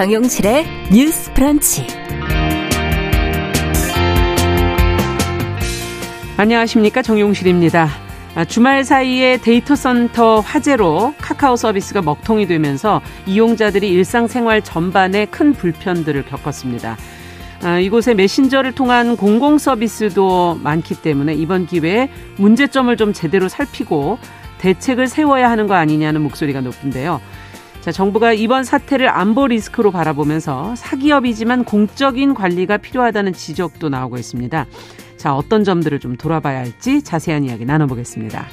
정용실의 뉴스 브런치. 안녕하십니까, 정용실입니다. 주말 사이에 데이터 센터 화재로 카카오 서비스가 먹통이 되면서 이용자들이 일상생활 전반에 큰 불편들을 겪었습니다. 이곳에 메신저를 통한 공공 서비스도 많기 때문에 이번 기회에 문제점을 좀 제대로 살피고 대책을 세워야 하는 거 아니냐는 목소리가 높은데요. 자, 정부가 이번 사태를 안보 리스크로 바라보면서 사기업이지만 공적인 관리가 필요하다는 지적도 나오고 있습니다. 자, 어떤 점들을 좀 돌아봐야 할지 자세한 이야기 나눠보겠습니다.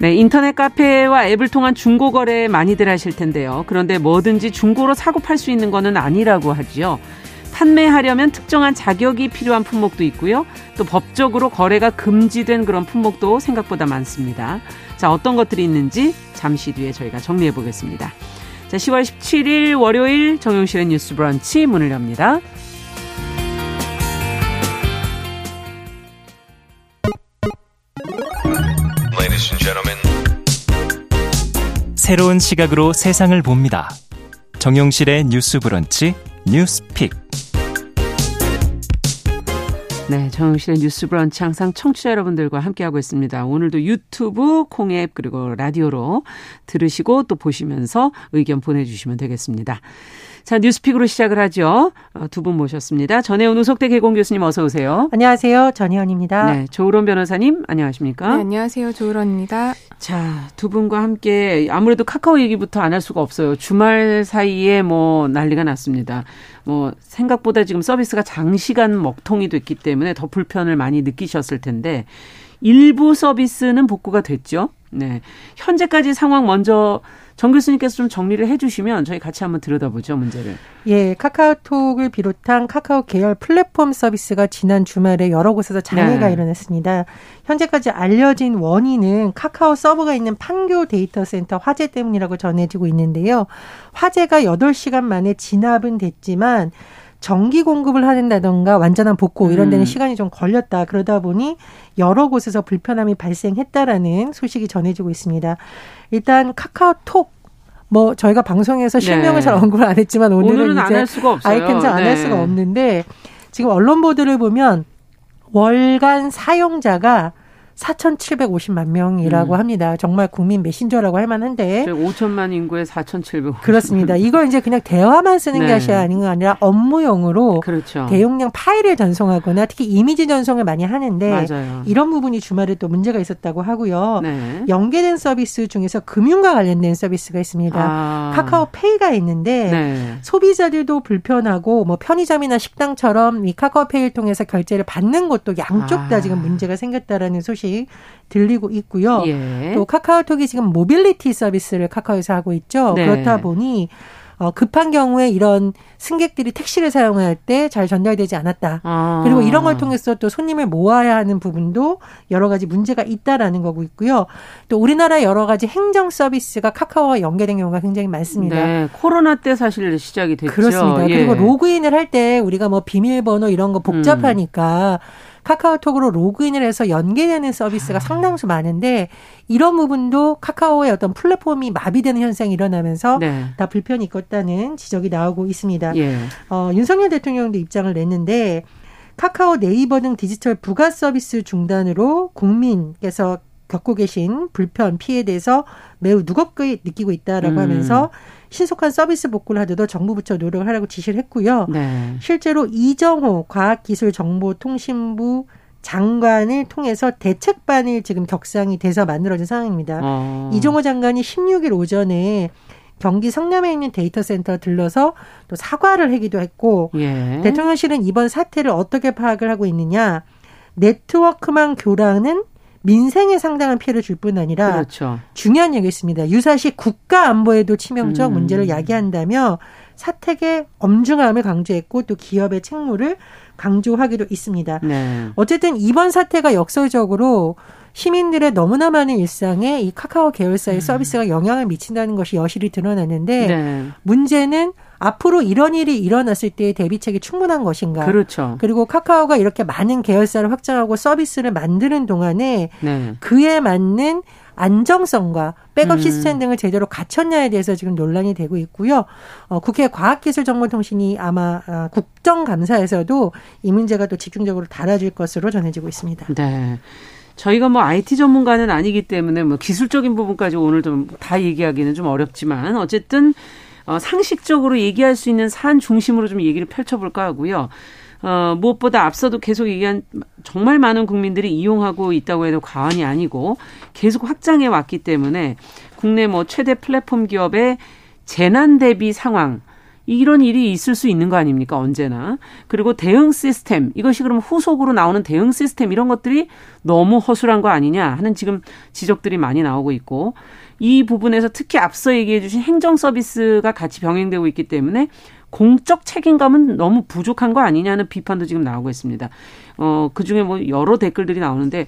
네, 인터넷 카페와 앱을 통한 중고 거래 많이들 하실 텐데요. 그런데 뭐든지 중고로 사고 팔 수 있는 거는 아니라고 하지요. 판매하려면 특정한 자격이 필요한 품목도 있고요. 또 법적으로 거래가 금지된 그런 품목도 생각보다 많습니다. 자, 어떤 것들이 있는지 잠시 뒤에 저희가 정리해 보겠습니다. 자, 10월 17일 월요일 정용실의 뉴스 브런치 문을 엽니다. Ladies and gentlemen. 새로운 시각으로 세상을 봅니다. 정용실의 뉴스 브런치 뉴스픽. 네, 정영실의 뉴스 브런치 항상 청취자 여러분들과 함께하고 있습니다. 오늘도 유튜브, 콩앱 그리고 라디오로 들으시고 또 보시면서 의견 보내주시면 되겠습니다. 자, 뉴스픽으로 시작을 하죠. 두 분 모셨습니다. 전혜원 우석대 개공 교수님 어서 오세요. 안녕하세요. 전혜원입니다. 네, 조우론 변호사님 안녕하십니까? 네, 안녕하세요. 조우론입니다. 자, 두 분과 함께 아무래도 카카오 얘기부터 안 할 수가 없어요. 주말 사이에 뭐 난리가 났습니다. 뭐 생각보다 지금 서비스가 장시간 먹통이 됐기 때문에 더 불편을 많이 느끼셨을 텐데 일부 서비스는 복구가 됐죠. 네, 현재까지 상황 먼저 정 교수님께서 좀 정리를 해 주시면 저희 같이 한번 들여다보죠, 문제를. 예, 카카오톡을 비롯한 카카오 계열 플랫폼 서비스가 지난 주말에 여러 곳에서 장애가 일어났습니다. 현재까지 알려진 원인은 카카오 서버가 있는 판교 데이터 센터 화재 때문이라고 전해지고 있는데요. 화재가 8시간 만에 진압은 됐지만 정기 공급을 하는다던가 완전한 복구 이런 데는 시간이 좀 걸렸다. 그러다 보니 여러 곳에서 불편함이 발생했다라는 소식이 전해지고 있습니다. 일단 카카오톡 뭐 저희가 방송에서 실명을 잘 언급을 안 했지만 오늘은 안 할 수가 없어요. 아이템상 안 할 수가 없는데 지금 언론 보도를 보면 월간 사용자가 4,750만 명이라고 합니다. 정말 국민 메신저라고 할 만한데. 5천만 인구에 4,750만. 그렇습니다. 이걸 이제 그냥 대화만 쓰는 것이 아니라 업무용으로 그렇죠. 대용량 파일을 전송하거나 특히 이미지 전송을 많이 하는데 맞아요. 이런 부분이 주말에 또 문제가 있었다고 하고요. 네. 연계된 서비스 중에서 금융과 관련된 서비스가 있습니다. 아. 카카오페이가 있는데 소비자들도 불편하고 뭐 편의점이나 식당처럼 이 카카오페이를 통해서 결제를 받는 것도 양쪽 다 지금 문제가 생겼다라는 소식 들리고 있고요. 예. 또 카카오톡이 지금 모빌리티 서비스를 카카오에서 하고 있죠. 네. 그렇다 보니 급한 경우에 이런 승객들이 택시를 사용할 때 잘 전달되지 않았다. 아. 그리고 이런 걸 통해서 또 손님을 모아야 하는 부분도 여러 가지 문제가 있다라는 거고 있고요. 또 우리나라 여러 가지 행정 서비스가 카카오와 연계된 경우가 굉장히 많습니다. 네, 코로나 때 사실 시작이 됐죠. 그렇습니다. 예. 그리고 로그인을 할 때 우리가 뭐 비밀번호 이런 거 복잡하니까 카카오톡으로 로그인을 해서 연계되는 서비스가 상당수 많은데 이런 부분도 카카오의 어떤 플랫폼이 마비되는 현상이 일어나면서 다 불편이 있겠다는 지적이 나오고 있습니다. 예. 윤석열 대통령도 입장을 냈는데 카카오, 네이버 등 디지털 부가 서비스 중단으로 국민께서 겪고 계신 불편, 피해에 대해서 매우 무겁게 느끼고 있다라고 하면서 신속한 서비스 복구를 하더라도 정부 부처 노력을 하라고 지시를 했고요. 네. 실제로 이정호 과학기술정보통신부 장관을 통해서 대책반을 지금 격상이 돼서 만들어진 상황입니다. 이정호 장관이 16일 오전에 경기 성남에 있는 데이터 센터 들러서 또 사과를 하기도 했고 대통령실은 이번 사태를 어떻게 파악을 하고 있느냐. 네트워크망 교란은 민생에 상당한 피해를 줄 뿐 아니라 중요한 얘기가 있습니다. 유사시 국가 안보에도 치명적 문제를 야기한다며 사택의 엄중함을 강조했고 또 기업의 책무를 강조하기도 있습니다. 네. 어쨌든 이번 사태가 역설적으로 시민들의 너무나 많은 일상에 이 카카오 계열사의 서비스가 영향을 미친다는 것이 여실히 드러났는데 문제는 앞으로 이런 일이 일어났을 때의 대비책이 충분한 것인가. 그렇죠. 그리고 카카오가 이렇게 많은 계열사를 확장하고 서비스를 만드는 동안에 그에 맞는 안정성과 백업 시스템 등을 제대로 갖췄냐에 대해서 지금 논란이 되고 있고요. 국회 과학기술정보통신이 아마 국정감사에서도 이 문제가 또 집중적으로 다뤄질 것으로 전해지고 있습니다. 네. 저희가 뭐 IT 전문가는 아니기 때문에 뭐 기술적인 부분까지 오늘 좀 다 얘기하기는 좀 어렵지만 어쨌든 상식적으로 얘기할 수 있는 사안 중심으로 좀 얘기를 펼쳐볼까 하고요. 무엇보다 앞서도 계속 얘기한 정말 많은 국민들이 이용하고 있다고 해도 과언이 아니고 계속 확장해 왔기 때문에 국내 뭐 최대 플랫폼 기업의 재난 대비 상황 이런 일이 있을 수 있는 거 아닙니까? 언제나. 그리고 대응 시스템 이것이 그럼 후속으로 나오는 대응 시스템 이런 것들이 너무 허술한 거 아니냐 하는 지금 지적들이 많이 나오고 있고 이 부분에서 특히 앞서 얘기해 주신 행정 서비스가 같이 병행되고 있기 때문에 공적 책임감은 너무 부족한 거 아니냐는 비판도 지금 나오고 있습니다. 그중에 뭐 여러 댓글들이 나오는데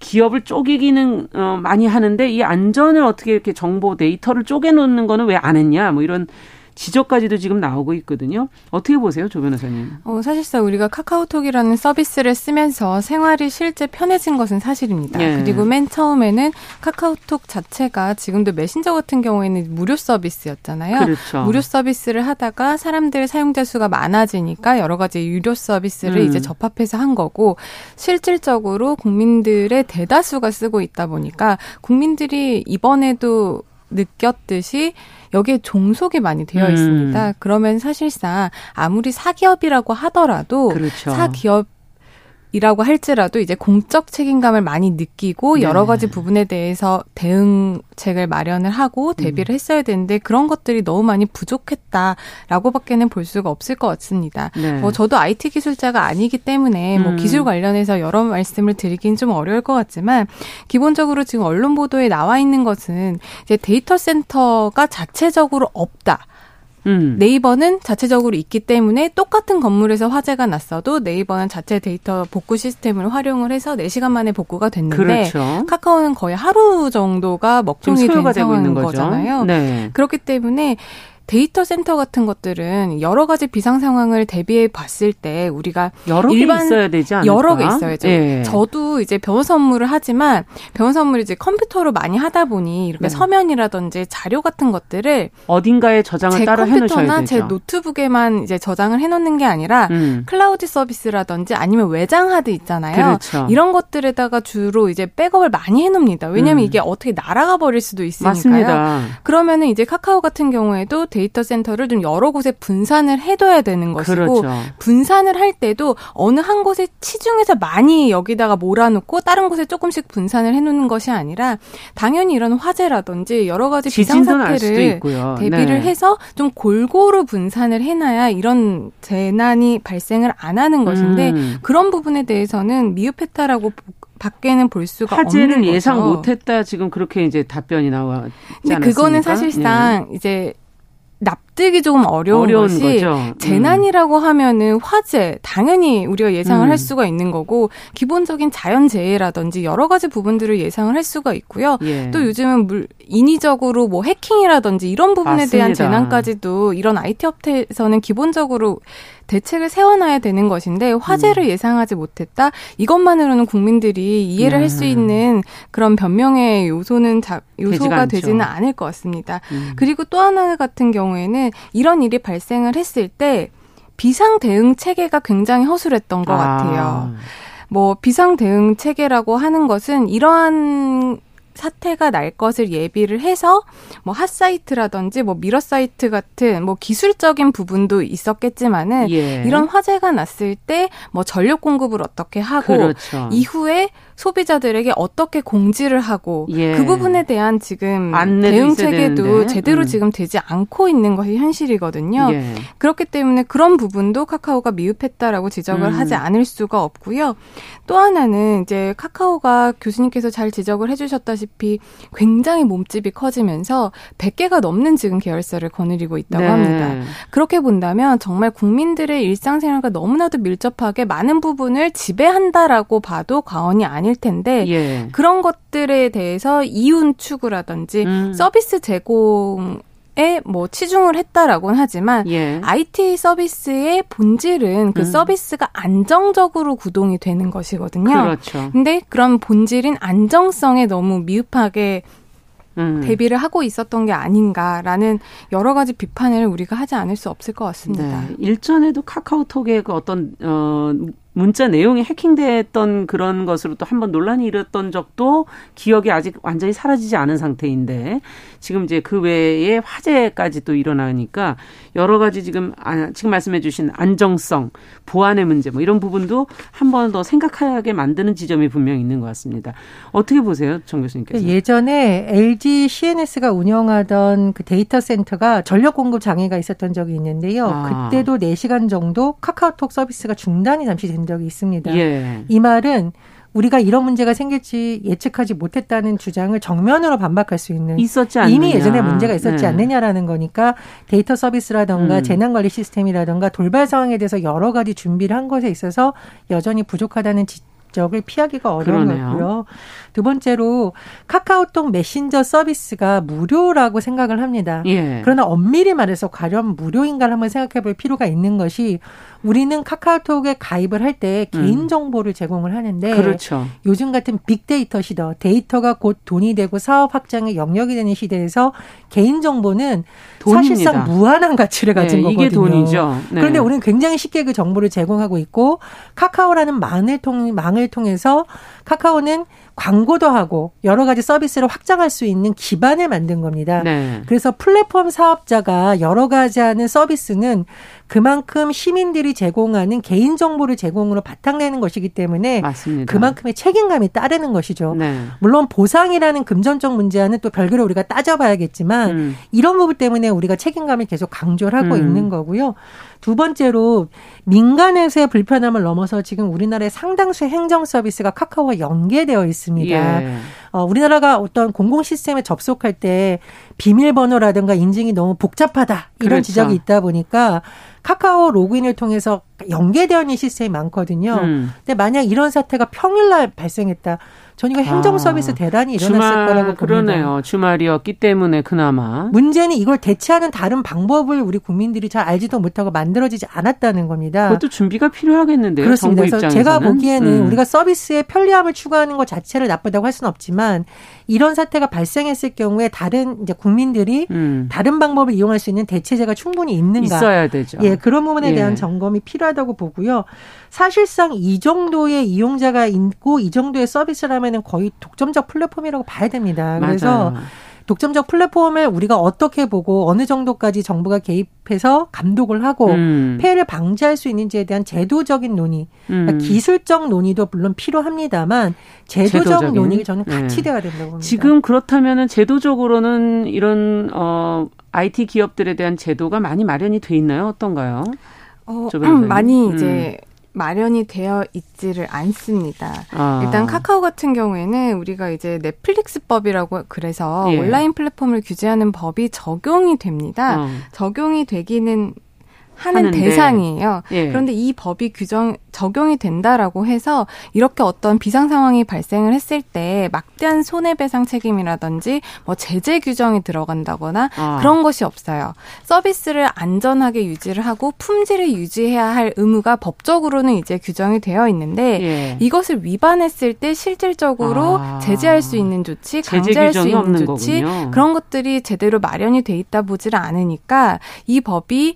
기업을 쪼개기는 많이 하는데 이 안전을 어떻게 이렇게 정보 데이터를 쪼개놓는 거는 왜 안 했냐 뭐 이런 지적까지도 지금 나오고 있거든요. 어떻게 보세요, 조 변호사님? 사실상 우리가 카카오톡이라는 서비스를 쓰면서 생활이 실제 편해진 것은 사실입니다. 예. 그리고 맨 처음에는 카카오톡 자체가 지금도 메신저 같은 경우에는 무료 서비스였잖아요. 그렇죠. 무료 서비스를 하다가 사람들 사용자 수가 많아지니까 여러 가지 유료 서비스를 이제 접합해서 한 거고 실질적으로 국민들의 대다수가 쓰고 있다 보니까 국민들이 이번에도 느꼈듯이 여기에 종속이 많이 되어 있습니다. 그러면 사실상 아무리 사기업이라고 하더라도 그렇죠. 사기업이라고 할지라도 이제 공적 책임감을 많이 느끼고 네. 여러 가지 부분에 대해서 대응책을 마련을 하고 대비를 했어야 되는데 그런 것들이 너무 많이 부족했다라고밖에는 볼 수가 없을 것 같습니다. 네. 저도 IT 기술자가 아니기 때문에 뭐 기술 관련해서 여러 말씀을 드리긴 좀 어려울 것 같지만 기본적으로 지금 언론 보도에 나와 있는 것은 이제 데이터 센터가 자체적으로 없다. 네이버는 자체적으로 있기 때문에 똑같은 건물에서 화재가 났어도 네이버는 자체 데이터 복구 시스템을 활용을 해서 4시간 만에 복구가 됐는데 그렇죠. 카카오는 거의 하루 정도가 먹통이 된 상황인 거잖아요. 네. 그렇기 때문에 데이터 센터 같은 것들은 여러 가지 비상 상황을 대비해 봤을 때 우리가 여러 개 있어야 되지 않을까? 여러 개 있어야죠. 예. 저도 이제 변호사 업무를 하지만 변호사 업무를 이제 컴퓨터로 많이 하다 보니 이렇게 서면이라든지 자료 같은 것들을 어딘가에 저장을 따로 해놓으셔야 되죠. 제 컴퓨터나 제 노트북에만 이제 저장을 해놓는 게 아니라 클라우드 서비스라든지 아니면 외장 하드 있잖아요. 그렇죠. 이런 것들에다가 주로 이제 백업을 많이 해놓습니다. 왜냐하면 이게 어떻게 날아가 버릴 수도 있으니까요. 맞습니다. 그러면은 이제 카카오 같은 경우에도 데이터 센터를 좀 여러 곳에 분산을 해둬야 되는 것이고 그렇죠. 분산을 할 때도 어느 한 곳에 치중해서 많이 여기다가 몰아놓고 다른 곳에 조금씩 분산을 해놓는 것이 아니라 당연히 이런 화재라든지 여러 가지 비상사태를 대비를 해서 좀 골고루 분산을 해놔야 이런 재난이 발생을 안 하는 것인데 그런 부분에 대해서는 미흡했다라고 밖에는 볼 수가 없는 거죠. 화재를 예상 못했다 지금 그렇게 이제 답변이 나왔지 않았습니까? 근데 그거는 사실상 이제 납득이 좀 어려운 것이 거죠. 재난이라고 하면은 화재 당연히 우리가 예상을 할 수가 있는 거고 기본적인 자연재해라든지 여러 가지 부분들을 예상을 할 수가 있고요. 예. 또 요즘은 인위적으로 뭐 해킹이라든지 이런 부분에 맞습니다. 대한 재난까지도 이런 IT 업체에서는 기본적으로 대책을 세워놔야 되는 것인데 화재를 예상하지 못했다. 이것만으로는 국민들이 이해를 할 수 있는 그런 변명의 요소는 요소가 되지는 않을 것 같습니다. 그리고 또 하나 같은 경우에는 이런 일이 발생을 했을 때 비상 대응 체계가 굉장히 허술했던 것 같아요. 뭐 비상 대응 체계라고 하는 것은 이러한 사태가 날 것을 예비를 해서 뭐 핫사이트라든지 뭐 미러사이트 같은 뭐 기술적인 부분도 있었겠지만은 예. 이런 화재가 났을 때 뭐 전력 공급을 어떻게 하고 그렇죠. 이후에 소비자들에게 어떻게 공지를 하고 예. 그 부분에 대한 지금 대응 체계도 제대로 지금 되지 않고 있는 것이 현실이거든요. 예. 그렇기 때문에 그런 부분도 카카오가 미흡했다라고 지적을 하지 않을 수가 없고요. 또 하나는 이제 카카오가 교수님께서 잘 지적을 해주셨다. 굉장히 몸집이 커지면서 100개가 넘는 지금 계열사를 거느리고 있다고 네. 합니다. 그렇게 본다면 정말 국민들의 일상생활과 너무나도 밀접하게 많은 부분을 지배한다라고 봐도 과언이 아닐 텐데 예. 그런 것들에 대해서 이윤 추구라든지 서비스 제공 뭐 치중을 했다라고는 하지만 예. IT 서비스의 본질은 그 서비스가 안정적으로 구동이 되는 것이거든요. 그렇죠. 근데 그런 본질인 안정성에 너무 미흡하게 대비를 하고 있었던 게 아닌가라는 여러 가지 비판을 우리가 하지 않을 수 없을 것 같습니다. 네. 일전에도 카카오톡의 그 어떤 문자 내용이 해킹됐던 그런 것으로 또 한번 논란이 일었던 적도 기억이 아직 완전히 사라지지 않은 상태인데 지금 이제 그 외에 화재까지 또 일어나니까 여러 가지 지금 말씀해 주신 안정성, 보안의 문제 뭐 이런 부분도 한 번 더 생각하게 만드는 지점이 분명히 있는 것 같습니다. 어떻게 보세요, 정 교수님께서? 예전에 LG CNS가 운영하던 그 데이터 센터가 전력 공급 장애가 있었던 적이 있는데요. 그때도 4시간 정도 카카오톡 서비스가 중단이 잠시 됐습니다. 적이 있습니다. 예. 이 말은 우리가 이런 문제가 생길지 예측하지 못했다는 주장을 정면으로 반박할 수 있는 있었지 않느냐. 이미 예전에 문제가 있었지 네. 않느냐라는 거니까 데이터 서비스라든가 재난관리 시스템이라든가 돌발 상황에 대해서 여러 가지 준비를 한 것에 있어서 여전히 부족하다는 적을 피하기가 어려운 거고요. 두 번째로 카카오톡 메신저 서비스가 무료라고 생각을 합니다. 예. 그러나 엄밀히 말해서 과연 무료인가를 한번 생각해 볼 필요가 있는 것이 우리는 카카오톡에 가입을 할 때 개인정보를 제공을 하는데 그렇죠. 요즘 같은 빅데이터 시대, 데이터가 곧 돈이 되고 사업 확장의 영역이 되는 시대에서 개인정보는 돈입니다. 사실상 무한한 가치를 가진 거거든요. 이게 돈이죠. 네. 그런데 우리는 굉장히 쉽게 그 정보를 제공하고 있고 카카오라는 망을 통해서 카카오는 광고도 하고 여러 가지 서비스를 확장할 수 있는 기반을 만든 겁니다. 네. 그래서 플랫폼 사업자가 여러 가지 하는 서비스는 그만큼 시민들이 제공하는 개인정보를 제공으로 바탕내는 것이기 때문에 맞습니다. 그만큼의 책임감이 따르는 것이죠. 네. 물론 보상이라는 금전적 문제와는 또 별개로 우리가 따져봐야겠지만 이런 부분 때문에 우리가 책임감을 계속 강조를 하고 있는 거고요. 두 번째로 민간에서의 불편함을 넘어서 지금 우리나라의 상당수의 행정 서비스가 카카오와 연계되어 있습니다. 예. 우리나라가 어떤 공공 시스템에 접속할 때 비밀번호라든가 인증이 너무 복잡하다 이런 그렇죠. 지적이 있다 보니까 카카오 로그인을 통해서 연계되어 있는 시스템이 많거든요. 근데 만약 이런 사태가 평일날 발생했다. 전 이거 행정서비스 대란이 일어났을 거라고 봅니다. 그러네요. 주말이었기 때문에 그나마. 문제는 이걸 대체하는 다른 방법을 우리 국민들이 잘 알지도 못하고 만들어지지 않았다는 겁니다. 그것도 준비가 필요하겠는데요. 그렇습니다. 정부 그래서 입장에서는. 제가 보기에는 우리가 서비스의 편리함을 추구하는 것 자체를 나쁘다고 할 수는 없지만 이런 사태가 발생했을 경우에 다른 이제 국민들이 다른 방법을 이용할 수 있는 대체제가 충분히 있는가. 있어야 되죠. 예, 그런 부분에 대한 점검이 필요하다고 보고요. 사실상 이 정도의 이용자가 있고 이 정도의 서비스라면 거의 독점적 플랫폼이라고 봐야 됩니다. 그래서 맞아요. 독점적 플랫폼을 우리가 어떻게 보고 어느 정도까지 정부가 개입해서 감독을 하고 폐해를 방지할 수 있는지에 대한 제도적인 논의, 그러니까 기술적 논의도 물론 필요합니다만 제도적 논의가 저는 같이 돼야 된다고 봅니다. 지금 그렇다면 제도적으로는 이런 IT 기업들에 대한 제도가 많이 마련이 돼 있나요? 어떤가요? 많이 이제 마련이 되어 있지를 않습니다. 일단 카카오 같은 경우에는 우리가 이제 넷플릭스법이라고 그래서 온라인 플랫폼을 규제하는 법이 적용이 됩니다. 적용이 되기는 하는데. 대상이에요. 예. 그런데 이 법이 적용이 된다라고 해서 이렇게 어떤 비상 상황이 발생을 했을 때 막대한 손해배상 책임이라든지 뭐 제재 규정이 들어간다거나 그런 것이 없어요. 서비스를 안전하게 유지를 하고 품질을 유지해야 할 의무가 법적으로는 이제 규정이 되어 있는데 이것을 위반했을 때 실질적으로 제재할 수 있는 조치, 강제할 수 있는 조치 거군요. 그런 것들이 제대로 마련이 돼 있다 보질 않으니까 이 법이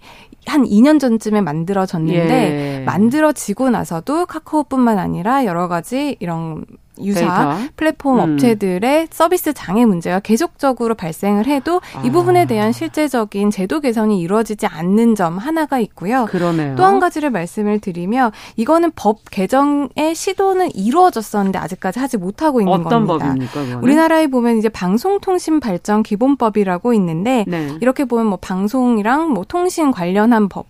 한 2년 전쯤에 만들어졌는데 만들어지고 나서도 카카오뿐만 아니라 여러 가지 이런 유사 데이터. 플랫폼 업체들의 서비스 장애 문제가 계속적으로 발생을 해도 이 부분에 대한 실제적인 제도 개선이 이루어지지 않는 점 하나가 있고요. 그러네요. 또 한 가지를 말씀을 드리며 이거는 법 개정의 시도는 이루어졌었는데 아직까지 하지 못하고 있는 겁니다. 어떤 법입니까? 그거는? 우리나라에 보면 이제 방송통신발전 기본법이라고 있는데 이렇게 보면 뭐 방송이랑 뭐 통신 관련한 법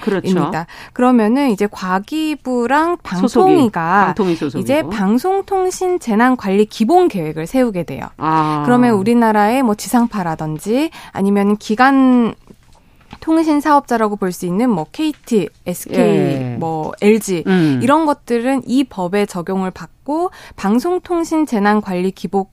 그렇죠. 그러면은 이제 과기부랑 방통위가 이제 방송통신 재난관리 기본 계획을 세우게 돼요. 그러면 우리나라의 뭐 지상파라든지 아니면 기간 통신 사업자라고 볼 수 있는 뭐 KT, SK, 뭐 LG 이런 것들은 이 법의 적용을 받고 방송통신 재난관리 기본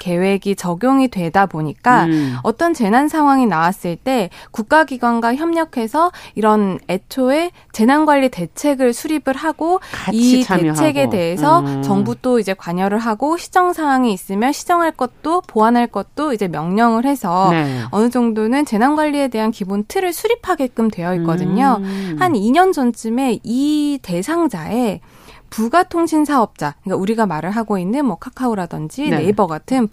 계획이 적용이 되다 보니까 어떤 재난 상황이 나왔을 때 국가기관과 협력해서 이런 애초에 재난관리 대책을 수립을 하고 이 참여하고. 대책에 대해서 정부도 이제 관여를 하고 시정 사항이 있으면 시정할 것도 보완할 것도 이제 명령을 해서 네. 어느 정도는 재난관리에 대한 기본 틀을 수립하게끔 되어 있거든요. 한 2년 전쯤에 이 대상자에 부가통신사업자, 그러니까 우리가 말을 하고 있는 뭐 카카오라든지 네. 네이버 같은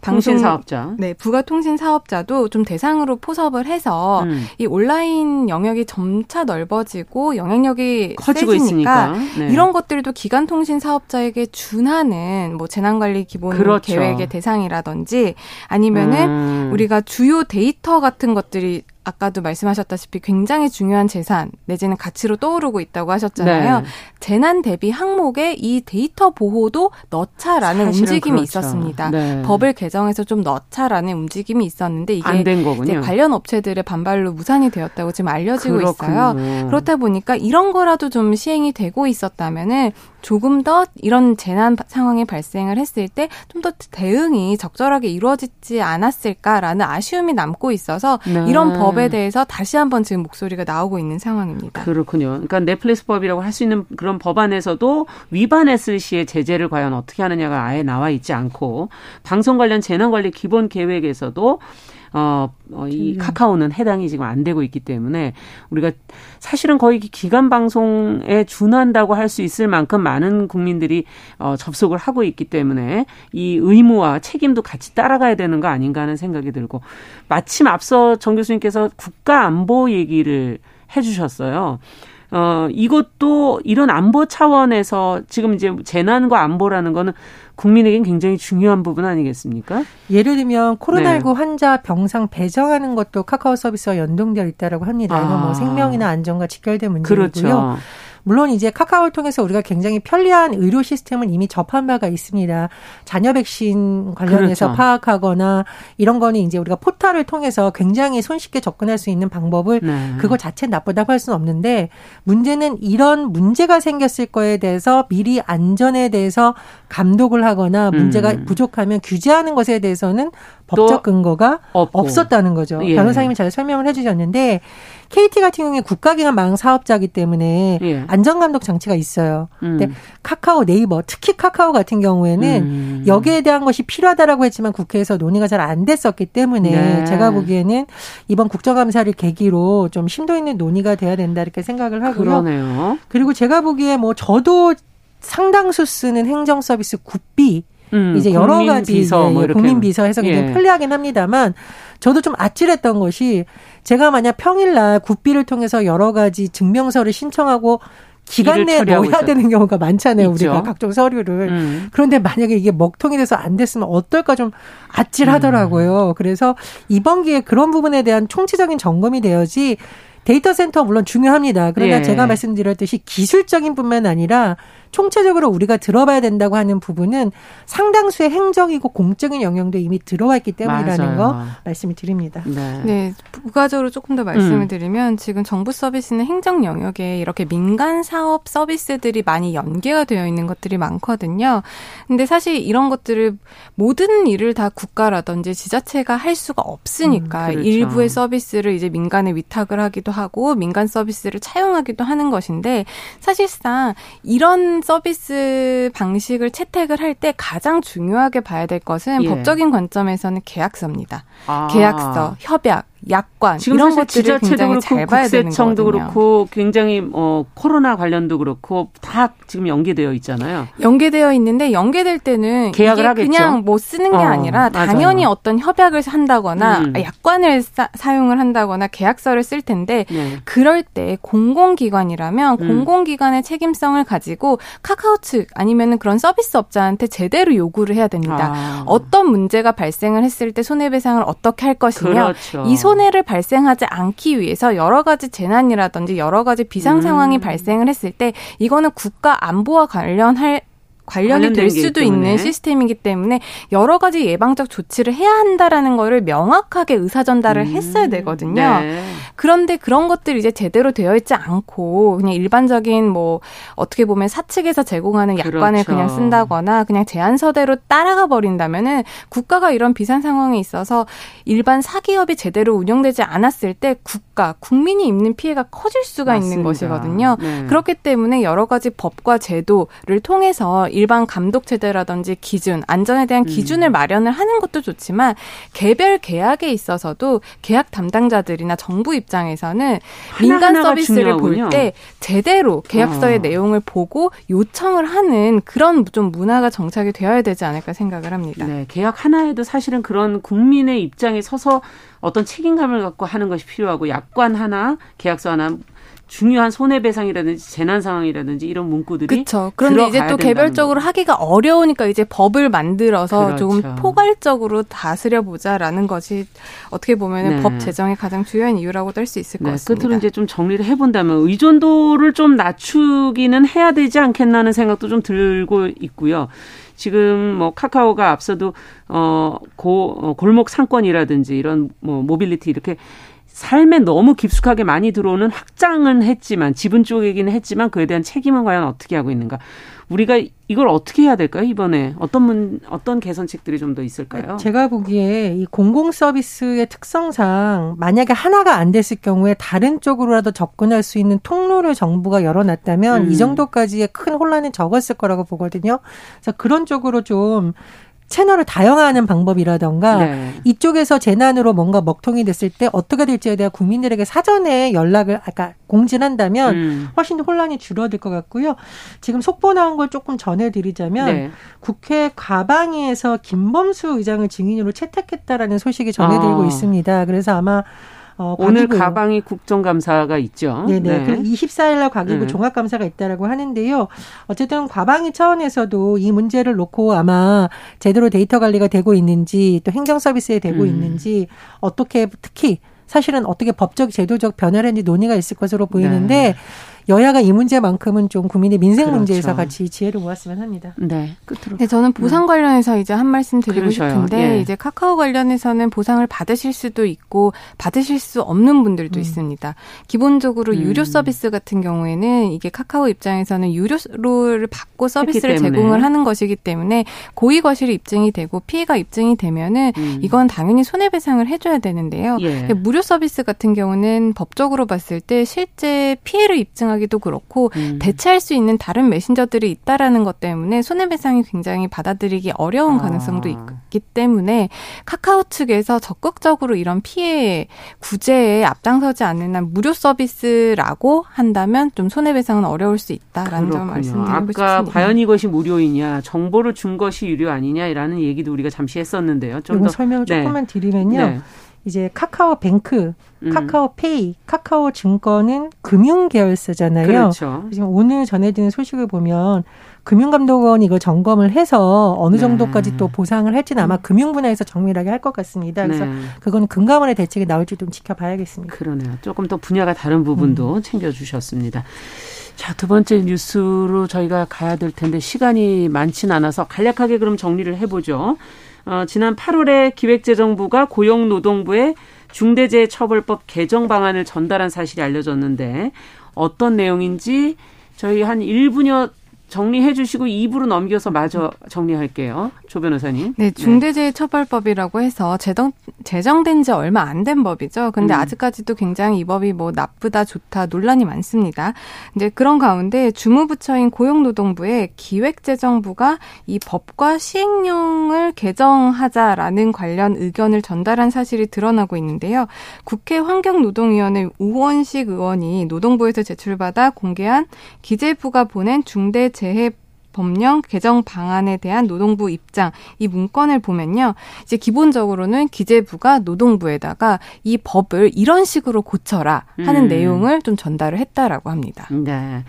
부가통신사업자도 좀 대상으로 포섭을 해서 이 온라인 영역이 점차 넓어지고 영향력이 커지고 세지니까 있으니까. 네. 이런 것들도 기간통신사업자에게 준하는 뭐 재난관리 기본 그렇죠. 계획의 대상이라든지 아니면은 우리가 주요 데이터 같은 것들이 아까도 말씀하셨다시피 굉장히 중요한 재산 내지는 가치로 떠오르고 있다고 하셨잖아요. 네. 재난 대비 항목에 이 데이터 보호도 넣자라는 움직임이 그렇죠. 있었습니다. 네. 법을 개정해서 좀 넣자라는 움직임이 있었는데 이게 안 된 거군요. 이제 관련 업체들의 반발로 무산이 되었다고 지금 알려지고 그렇군요. 있어요. 그렇다 보니까 이런 거라도 좀 시행이 되고 있었다면은 조금 더 이런 재난 상황이 발생을 했을 때 좀 더 대응이 적절하게 이루어지지 않았을까라는 아쉬움이 남고 있어서 네. 이런 법에 대해서 다시 한번 지금 목소리가 나오고 있는 상황입니다. 그렇군요. 그러니까 넷플릭스 법이라고 할 수 있는 그런 법안에서도 위반했을 시에 제재를 과연 어떻게 하느냐가 아예 나와 있지 않고 방송 관련 재난관리 기본 계획에서도 이 카카오는 해당이 지금 안 되고 있기 때문에 우리가 사실은 거의 기간 방송에 준한다고 할 수 있을 만큼 많은 국민들이 접속을 하고 있기 때문에 이 의무와 책임도 같이 따라가야 되는 거 아닌가 하는 생각이 들고 마침 앞서 정 교수님께서 국가 안보 얘기를 해주셨어요. 이것도 이런 안보 차원에서 지금 이제 재난과 안보라는 거는 국민에겐 굉장히 중요한 부분 아니겠습니까? 예를 들면 코로나19 네. 환자 병상 배정하는 것도 카카오 서비스와 연동되어 있다라고 합니다. 이건 뭐 생명이나 안전과 직결된 문제이고요. 그렇죠. 물론 이제 카카오를 통해서 우리가 굉장히 편리한 의료 시스템을 이미 접한 바가 있습니다. 자녀 백신 관련해서 그렇죠. 파악하거나 이런 거는 이제 우리가 포털을 통해서 굉장히 손쉽게 접근할 수 있는 방법을 네. 그거 자체는 나쁘다고 할 수는 없는데 문제는 이런 문제가 생겼을 거에 대해서 미리 안전에 대해서 감독을 하거나 문제가 부족하면 규제하는 것에 대해서는 법적 근거가 없었다는 거죠. 예. 변호사님이 잘 설명을 해 주셨는데 KT 같은 경우에 국가기관 망 사업자이기 때문에 예. 안전감독 장치가 있어요. 근데 카카오, 네이버, 특히 카카오 같은 경우에는 여기에 대한 것이 필요하다라고 했지만 국회에서 논의가 잘 안 됐었기 때문에 네. 제가 보기에는 이번 국정감사를 계기로 좀 심도 있는 논의가 돼야 된다 이렇게 생각을 하고요. 그러네요. 그리고 제가 보기에 뭐 저도 상당수 쓰는 행정 서비스 굿비 이제 여러 가지 비서, 뭐 국민 비서 해서 굉장히 예. 편리하긴 합니다만 저도 좀 아찔했던 것이 제가 만약 평일날 굿비를 통해서 여러 가지 증명서를 신청하고 기간 내에 넣어야 되는 경우가 많잖아요. 있죠. 우리가 각종 서류를. 그런데 만약에 이게 먹통이 돼서 안 됐으면 어떨까 좀 아찔하더라고요. 그래서 이번 기회에 그런 부분에 대한 총체적인 점검이 되어야지 데이터 센터 물론 중요합니다. 그러나 예. 제가 말씀드렸듯이 기술적인 뿐만 아니라 총체적으로 우리가 들어봐야 된다고 하는 부분은 상당수의 행정이고 공적인 영역도 이미 들어와 있기 때문이라는 맞아요. 거 말씀을 드립니다. 네. 네, 부가적으로 조금 더 말씀을 드리면 지금 정부 서비스는 행정 영역에 이렇게 민간 사업 서비스들이 많이 연계가 되어 있는 것들이 많거든요. 근데 사실 이런 것들을 모든 일을 다 국가라든지 지자체가 할 수가 없으니까 그렇죠. 일부의 서비스를 이제 민간에 위탁을 하기도 하고 민간 서비스를 차용하기도 하는 것인데 사실상 이런 서비스 방식을 채택을 할 때 가장 중요하게 봐야 될 것은 예. 법적인 관점에서는 계약서입니다. 계약서, 협약, 약관 이런 것들을 굉장히 잘 봐야 되는 거거든요. 국세청도 그렇고 굉장히 코로나 관련도 그렇고 다 지금 연계되어 있잖아요. 연계되어 있는데 연계될 때는 계약을 하겠죠. 그냥 뭐 쓰는 게 아니라 당연히 맞아요. 어떤 협약을 한다거나 약관을 사용을 한다거나 계약서를 쓸 텐데 네. 그럴 때 공공기관이라면 공공기관의 책임성을 가지고 카카오 측 아니면 그런 서비스 업자한테 제대로 요구를 해야 됩니다. 어떤 문제가 발생을 했을 때 손해배상을 어떻게 할 것이냐 그렇죠. 이 손해를 발생하지 않기 위해서 여러 가지 재난이라든지 여러 가지 비상 상황이 발생을 했을 때 이거는 국가 안보와 관련할 관련이 될 수도 있는 시스템이기 때문에 여러 가지 예방적 조치를 해야 한다라는 거를 명확하게 의사 전달을 했어야 되거든요. 네. 그런데 그런 것들이 이제 제대로 되어 있지 않고 그냥 일반적인 뭐 어떻게 보면 사측에서 제공하는 약관을 그렇죠. 그냥 쓴다거나 그냥 제안서대로 따라가 버린다면은 국가가 이런 비상 상황에 있어서 일반 사기업이 제대로 운영되지 않았을 때 국가, 국민이 입는 피해가 커질 수가 맞습니다. 있는 것이거든요. 네. 그렇기 때문에 여러 가지 법과 제도를 통해서 일반 감독 체제라든지 기준, 안전에 대한 기준을 마련을 하는 것도 좋지만 개별 계약에 있어서도 계약 담당자들이나 정부 입장에서는 민간 서비스를 볼 때 제대로 계약서의 내용을 보고 요청을 하는 그런 좀 문화가 정착이 되어야 되지 않을까 생각을 합니다. 네, 계약 하나에도 사실은 그런 국민의 입장에 서서 어떤 책임감을 갖고 하는 것이 필요하고 약관 하나, 계약서 하나 중요한 손해배상이라든지 재난 상황이라든지 이런 문구들이 그렇죠. 그런데 이제 또 개별적으로 거. 하기가 어려우니까 이제 법을 만들어서 그렇죠. 조금 포괄적으로 다스려보자라는 것이 어떻게 보면 네. 법 제정의 가장 중요한 이유라고 할 수 있을 것 같습니다. 끝으로 이제 좀 정리를 해본다면 의존도를 좀 낮추기는 해야 되지 않겠나는 생각도 좀 들고 있고요. 지금 뭐 카카오가 앞서도 골목 상권이라든지 이런 뭐 모빌리티 이렇게 삶에 너무 깊숙하게 많이 들어오는 확장은 했지만 지분 쪽이긴 했지만 그에 대한 책임은 과연 어떻게 하고 있는가? 우리가 이걸 어떻게 해야 될까요? 이번에 어떤 개선책들이 좀 더 있을까요? 제가 보기에 이 공공 서비스의 특성상 만약에 하나가 안 됐을 경우에 다른 쪽으로라도 접근할 수 있는 통로를 정부가 열어놨다면 이 정도까지의 큰 혼란은 적었을 거라고 보거든요. 그래서 그런 쪽으로 좀 채널을 다양화하는 방법이라던가 네. 이쪽에서 재난으로 뭔가 먹통이 됐을 때 어떻게 될지에 대한 국민들에게 사전에 연락을 아까 공진한다면 훨씬 더 혼란이 줄어들 것 같고요. 지금 속보 나온 걸 조금 전해드리자면 네. 국회 과방위에서 김범수 의장을 증인으로 채택했다라는 소식이 전해들고 있습니다. 그래서 아마 오늘 과방위 국정감사가 있죠. 네네. 네. 24일 날 과기부 종합감사가 있다라고 하는데요. 어쨌든 과방위 차원에서도 이 문제를 놓고 아마 제대로 데이터 관리가 되고 있는지 또 행정 서비스에 되고 있는지 어떻게 특히 사실은 어떻게 법적 제도적 변화를 했는지 논의가 있을 것으로 보이는데 네. 여야가 이 문제만큼은 좀 국민의 민생 그렇죠. 문제에서 같이 지혜를 모았으면 합니다. 네, 끝으로. 네, 저는 보상 관련해서 이제 한 말씀 드리고 그러셔요. 싶은데 예. 이제 카카오 관련해서는 보상을 받으실 수도 있고 받으실 수 없는 분들도 있습니다. 기본적으로 유료 서비스 같은 경우에는 이게 카카오 입장에서는 유료를 받고 서비스를 제공을 하는 것이기 때문에 고의과실이 입증이 되고 피해가 입증이 되면은 이건 당연히 손해배상을 해줘야 되는데요. 예. 무료 서비스 같은 경우는 법적으로 봤을 때 실제 피해를 입증하기 기도 그렇고 대체할 수 있는 다른 메신저들이 있다라는 것 때문에 손해배상이 굉장히 받아들이기 어려운 가능성도 있기 때문에 카카오 측에서 적극적으로 이런 피해 구제에 앞장서지 않는 한 무료 서비스라고 한다면 좀 손해배상은 어려울 수 있다라는 점 말씀드리고 싶습니다. 아까 과연 이것이 무료이냐 정보를 준 것이 유료 아니냐라는 얘기도 우리가 잠시 했었는데요. 좀 더 설명을 조금만 드리면요. 네. 이제 카카오뱅크, 카카오페이, 카카오증권은 금융계열사잖아요. 그렇죠. 지금 오늘 전해지는 소식을 보면 금융감독원이 이걸 점검을 해서 어느 정도까지 또 보상을 할지는 아마 금융 분야에서 정밀하게 할 것 같습니다. 그래서 그건 금감원의 대책이 나올지 좀 지켜봐야겠습니다. 그러네요. 조금 더 분야가 다른 부분도 챙겨주셨습니다. 자, 두 번째 뉴스로 저희가 가야 될 텐데 시간이 많진 않아서 간략하게 그럼 정리를 해보죠. 지난 8월에 기획재정부가 고용노동부에 중대재해처벌법 개정 방안을 전달한 사실이 알려졌는데 어떤 내용인지 저희 한 1분여 정리해 주시고 2부로 넘겨서 마저 정리할게요. 조 변호사님. 네, 중대재해처벌법이라고 해서 제정된 지 얼마 안 된 법이죠. 근데 아직까지도 굉장히 이 법이 뭐 나쁘다 좋다 논란이 많습니다. 이제 그런 가운데 주무부처인 고용노동부의 기획재정부가 이 법과 시행령을 개정하자라는 관련 의견을 전달한 사실이 드러나고 있는데요. 국회 환경노동위원회 우원식 의원이 노동부에서 제출받아 공개한 기재부가 보낸 중대재해법령 개정 방안에 대한 노동부 입장 이 문건을 보면요. 이제 기본적으로는 기재부가 노동부에다가 이 법을 이런 식으로 고쳐라 하는 내용을 좀 전달을 했다라고 합니다. 네.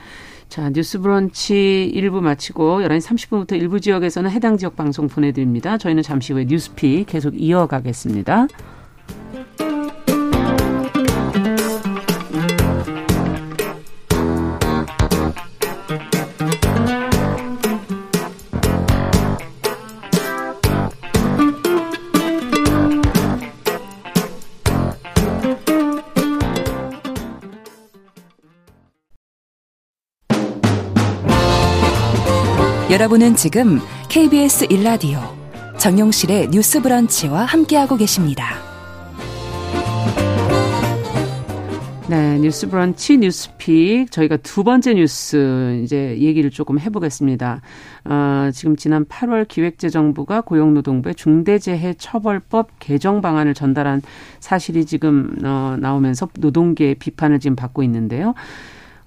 자, 뉴스 브런치 1부 마치고 11시 30분부터 일부 지역에서는 해당 지역 방송 보내드립니다. 저희는 잠시 후에 뉴스픽 계속 이어가겠습니다. 여러분은 지금 KBS 1라디오 정용실의 뉴스 브런치와 함께하고 계십니다. 네, 뉴스 브런치 뉴스픽 저희가 두 번째 뉴스 이제 얘기를 조금 해보겠습니다. 지금 지난 8월 기획재정부가 고용노동부의 중대재해처벌법 개정 방안을 전달한 사실이 지금 나오면서 노동계의 비판을 지금 받고 있는데요.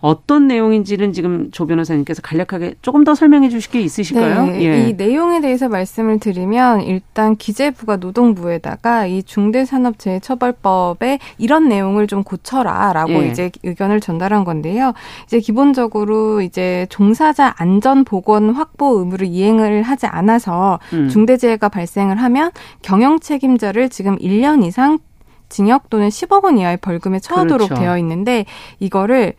어떤 내용인지는 지금 조 변호사님께서 간략하게 조금 더 설명해 주실 게 있으실까요? 네. 예. 이 내용에 대해서 말씀을 드리면 일단 기재부가 노동부에다가 이 중대산업재해처벌법에 이런 내용을 좀 고쳐라라고 예. 이제 의견을 전달한 건데요. 이제 기본적으로 이제 종사자 안전보건 확보 의무를 이행을 하지 않아서 중대재해가 발생을 하면 경영 책임자를 지금 1년 이상 징역 또는 10억 원 이하의 벌금에 처하도록 그렇죠. 되어 있는데 이거를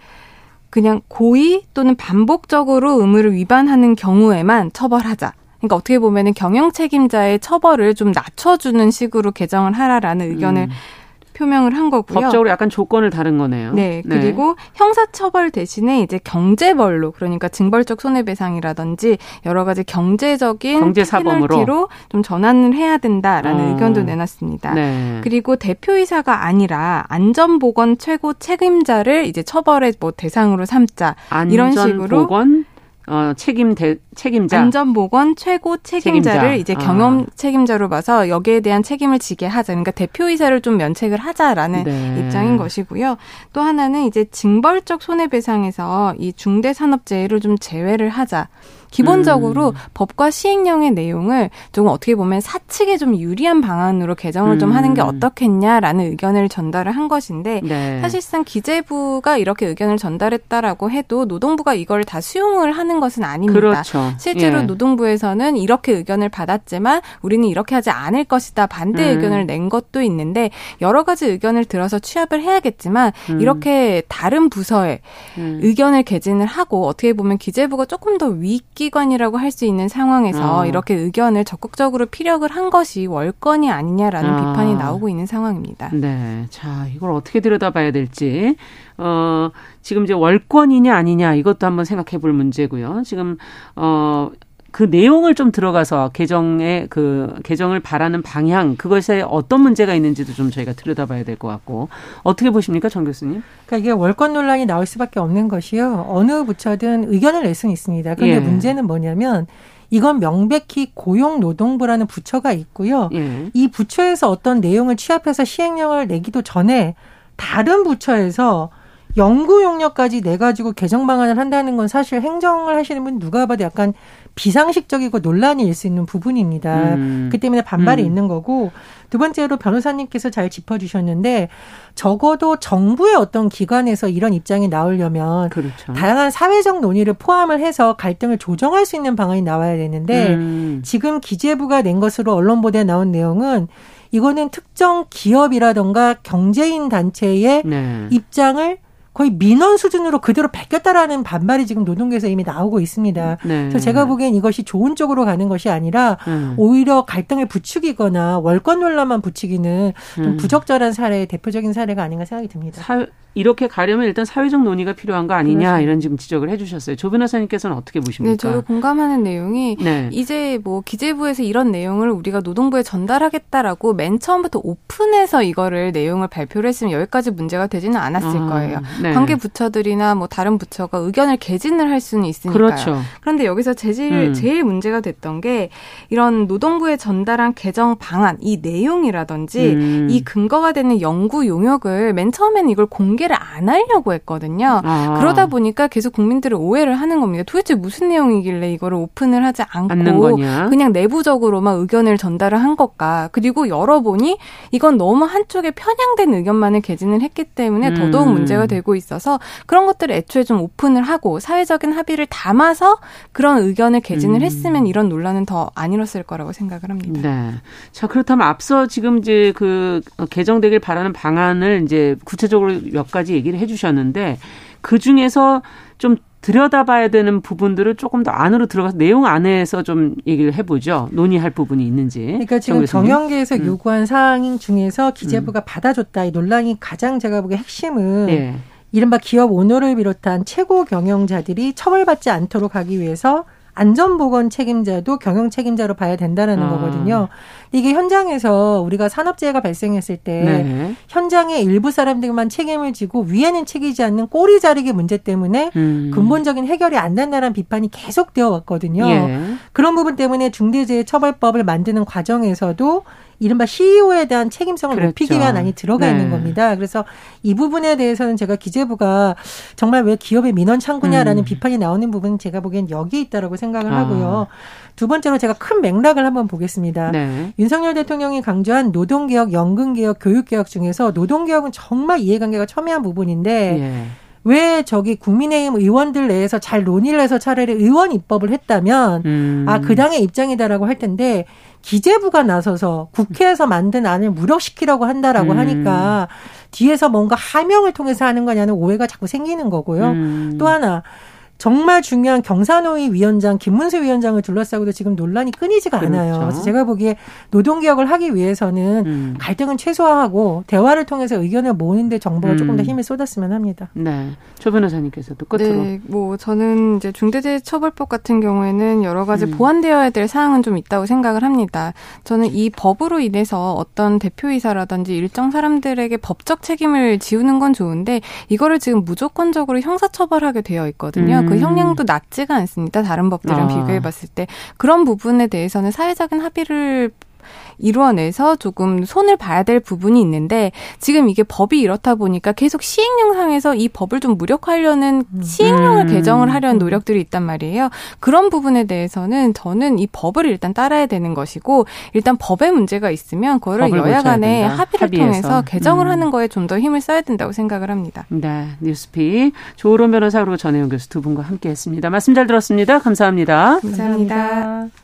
그냥 고의 또는 반복적으로 의무를 위반하는 경우에만 처벌하자. 그러니까 어떻게 보면은 경영 책임자의 처벌을 좀 낮춰주는 식으로 개정을 하라라는 의견을 표명을 한 거고요. 법적으로 약간 조건을 다른 거네요. 네. 그리고 네. 형사처벌 대신에 이제 경제벌로 그러니까 징벌적 손해배상이라든지 여러 가지 경제적인 페널티로 좀 전환을 해야 된다라는 의견도 내놨습니다. 네. 그리고 대표이사가 아니라 안전보건 최고 책임자를 이제 처벌의 뭐 대상으로 삼자. 이런 식으로. 안전보건? 책임자. 안전보건 최고 책임자를 이제 경영 책임자로 봐서 여기에 대한 책임을 지게 하자. 그러니까 대표이사를 좀 면책을 하자라는 네. 입장인 것이고요. 또 하나는 이제 징벌적 손해배상에서 이 중대산업재해를 좀 제외를 하자. 기본적으로 법과 시행령의 내용을 조금 어떻게 보면 사측에 좀 유리한 방안으로 개정을 좀 하는 게 어떻겠냐라는 의견을 전달을 한 것인데 네. 사실상 기재부가 이렇게 의견을 전달했다라고 해도 노동부가 이걸 다 수용을 하는 것은 아닙니다. 그렇죠. 실제로 예. 노동부에서는 이렇게 의견을 받았지만 우리는 이렇게 하지 않을 것이다 반대 의견을 낸 것도 있는데 여러 가지 의견을 들어서 취합을 해야겠지만 이렇게 다른 부서에 의견을 개진을 하고 어떻게 보면 기재부가 조금 더 위기 기관이라고 할 수 있는 상황에서 이렇게 의견을 적극적으로 피력을 한 것이 월권이 아니냐라는 비판이 나오고 있는 상황입니다. 네, 자 이걸 어떻게 들여다봐야 될지 지금 이제 월권이냐 아니냐 이것도 한번 생각해볼 문제고요. 지금 그 내용을 좀 들어가서 개정을 바라는 방향 그것에 어떤 문제가 있는지도 좀 저희가 들여다봐야 될 것 같고 어떻게 보십니까, 정 교수님? 그러니까 이게 월권 논란이 나올 수밖에 없는 것이요. 어느 부처든 의견을 낼 수는 있습니다. 그런데 예. 문제는 뭐냐면 이건 명백히 고용노동부라는 부처가 있고요. 예. 이 부처에서 어떤 내용을 취합해서 시행령을 내기도 전에 다른 부처에서 연구 용역까지 내가지고 개정 방안을 한다는 건 사실 행정을 하시는 분 누가 봐도 약간 비상식적이고 논란이 일 수 있는 부분입니다. 그렇기 때문에 반발이 있는 거고 두 번째로 변호사님께서 잘 짚어주셨는데 적어도 정부의 어떤 기관에서 이런 입장이 나오려면 그렇죠. 다양한 사회적 논의를 포함을 해서 갈등을 조정할 수 있는 방안이 나와야 되는데 지금 기재부가 낸 것으로 언론 보도에 나온 내용은 이거는 특정 기업이라든가 경제인 단체의 네. 입장을 거의 민원 수준으로 그대로 베꼈다라는 반발이 지금 노동계에서 이미 나오고 있습니다. 네. 그래서 제가 보기엔 이것이 좋은 쪽으로 가는 것이 아니라 오히려 갈등을 부추기거나 월권 논란만 부추기는 좀 부적절한 사례의 대표적인 사례가 아닌가 생각이 듭니다. 이렇게 가려면 일단 사회적 논의가 필요한 거 아니냐 그렇습니다. 이런 지금 지적을 해 주셨어요. 조 변호사님께서는 어떻게 보십니까? 네, 저도 공감하는 내용이 네. 이제 뭐 기재부에서 이런 내용을 우리가 노동부에 전달하겠다라고 맨 처음부터 오픈해서 이거를 내용을 발표를 했으면 여기까지 문제가 되지는 않았을 거예요. 네. 관계 부처들이나 뭐 다른 부처가 의견을 개진을 할 수는 있으니까요. 그렇죠. 그런데 여기서 제일 문제가 됐던 게 이런 노동부에 전달한 개정 방안 이 내용이라든지 이 근거가 되는 연구 용역을 맨 처음에는 이걸 공개를 안 하려고 했거든요. 그러다 보니까 계속 국민들을 오해를 하는 겁니다. 도대체 무슨 내용이길래 이거를 오픈을 하지 않고 그냥 내부적으로만 의견을 전달을 한 것까. 그리고 열어보니 이건 너무 한쪽에 편향된 의견만을 개진을 했기 때문에 더더욱 문제가 되고 있어서 그런 것들을 애초에 좀 오픈을 하고 사회적인 합의를 담아서 그런 의견을 개진을 했으면 이런 논란은 더 안 일었을 거라고 생각을 합니다. 네. 자 그렇다면 앞서 지금 이제 그 개정되길 바라는 방안을 이제 구체적으로 몇 가지 얘기를 해 주셨는데 그중에서 좀 들여다봐야 되는 부분들을 조금 더 안으로 들어가서 내용 안에서 좀 얘기를 해보죠. 논의할 부분이 있는지. 그러니까 지금 경영계에서 요구한 사항 중에서 기재부가 받아줬다. 이 논란이 가장 제가 보기에 핵심은 네. 이른바 기업 오너를 비롯한 최고 경영자들이 처벌받지 않도록 하기 위해서 안전보건 책임자도 경영 책임자로 봐야 된다는 거거든요. 이게 현장에서 우리가 산업재해가 발생했을 때 네. 현장의 일부 사람들만 책임을 지고 위에는 책임지지 않는 꼬리 자르기 문제 때문에 근본적인 해결이 안 된다는 비판이 계속되어 왔거든요. 예. 그런 부분 때문에 중대재해처벌법을 만드는 과정에서도 이른바 CEO에 대한 책임성을 그렇죠. 높이기 위한 안이 들어가 네. 있는 겁니다. 그래서 이 부분에 대해서는 제가 기재부가 정말 왜 기업의 민원 창구냐라는 비판이 나오는 부분은 제가 보기엔 여기에 있다라고 생각을 하고요. 두 번째로 제가 큰 맥락을 한번 보겠습니다. 네. 윤석열 대통령이 강조한 노동개혁, 연금개혁, 교육개혁 중에서 노동개혁은 정말 이해관계가 첨예한 부분인데 예. 왜 저기 국민의힘 의원들 내에서 잘 논의를 해서 차라리 의원 입법을 했다면 아, 그 당의 입장이다라고 할 텐데 기재부가 나서서 국회에서 만든 안을 무력시키려고 한다라고 하니까 뒤에서 뭔가 하명을 통해서 하는 거냐는 오해가 자꾸 생기는 거고요. 또 하나 정말 중요한 경사노위 위원장 김문수 위원장을 둘러싸고도 지금 논란이 끊이지가 않아요. 그렇죠. 그래서 제가 보기에 노동개혁을 하기 위해서는 갈등은 최소화하고 대화를 통해서 의견을 모으는 데 정부가 조금 더 힘을 쏟았으면 합니다. 네, 조 변호사님께서도 끝으로. 네, 뭐 저는 이제 중대재해처벌법 같은 경우에는 여러 가지 보완되어야 될 사항은 좀 있다고 생각을 합니다. 저는 이 법으로 인해서 어떤 대표이사라든지 일정 사람들에게 법적 책임을 지우는 건 좋은데 이거를 지금 무조건적으로 형사처벌하게 되어 있거든요. 그 형량도 낮지가 않습니다. 다른 법들이랑 비교해봤을 때. 그런 부분에 대해서는 사회적인 합의를 이루어내서 조금 손을 봐야 될 부분이 있는데 지금 이게 법이 이렇다 보니까 계속 시행령상에서 이 법을 좀 무력화하려는 시행령을 개정을 하려는 노력들이 있단 말이에요. 그런 부분에 대해서는 저는 이 법을 일단 따라야 되는 것이고 일단 법에 문제가 있으면 그거를 여야 간에 합의를 통해서 개정을 하는 거에 좀 더 힘을 써야 된다고 생각을 합니다. 네, 뉴스픽 조우론 변호사 그리고 전혜원 교수 두 분과 함께했습니다. 말씀 잘 들었습니다. 감사합니다. 감사합니다. 감사합니다.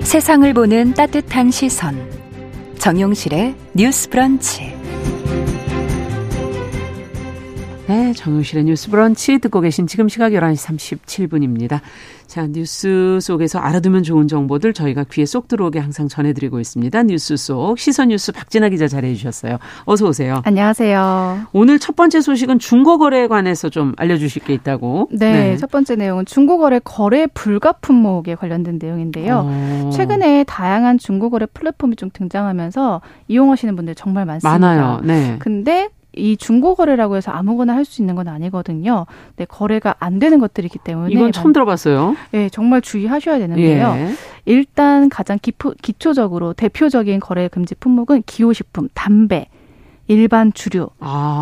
세상을 보는 따뜻한 시선 정용실의 뉴스브런치. 네, 정용실의 뉴스브런치 듣고 계신 지금 시각 11시 37분입니다. 자, 뉴스 속에서 알아두면 좋은 정보들 저희가 귀에 쏙 들어오게 항상 전해드리고 있습니다. 뉴스 속 시선 뉴스 박진아 기자 잘해 주셨어요. 어서 오세요. 안녕하세요. 오늘 첫 번째 소식은 중고거래에 관해서 좀 알려주실 게 있다고. 네, 네. 첫 번째 내용은 중고거래 거래 불가 품목에 관련된 내용인데요. 최근에 다양한 중고거래 플랫폼이 좀 등장하면서 이용하시는 분들 정말 많습니다. 많아요. 네. 근데 이 중고거래라고 해서 아무거나 할 수 있는 건 아니거든요. 네, 거래가 안 되는 것들이기 때문에. 이건 처음 들어봤어요. 네, 정말 주의하셔야 되는데요. 예. 일단 가장 기초적으로 대표적인 거래 금지 품목은 기호식품, 담배, 일반 주류,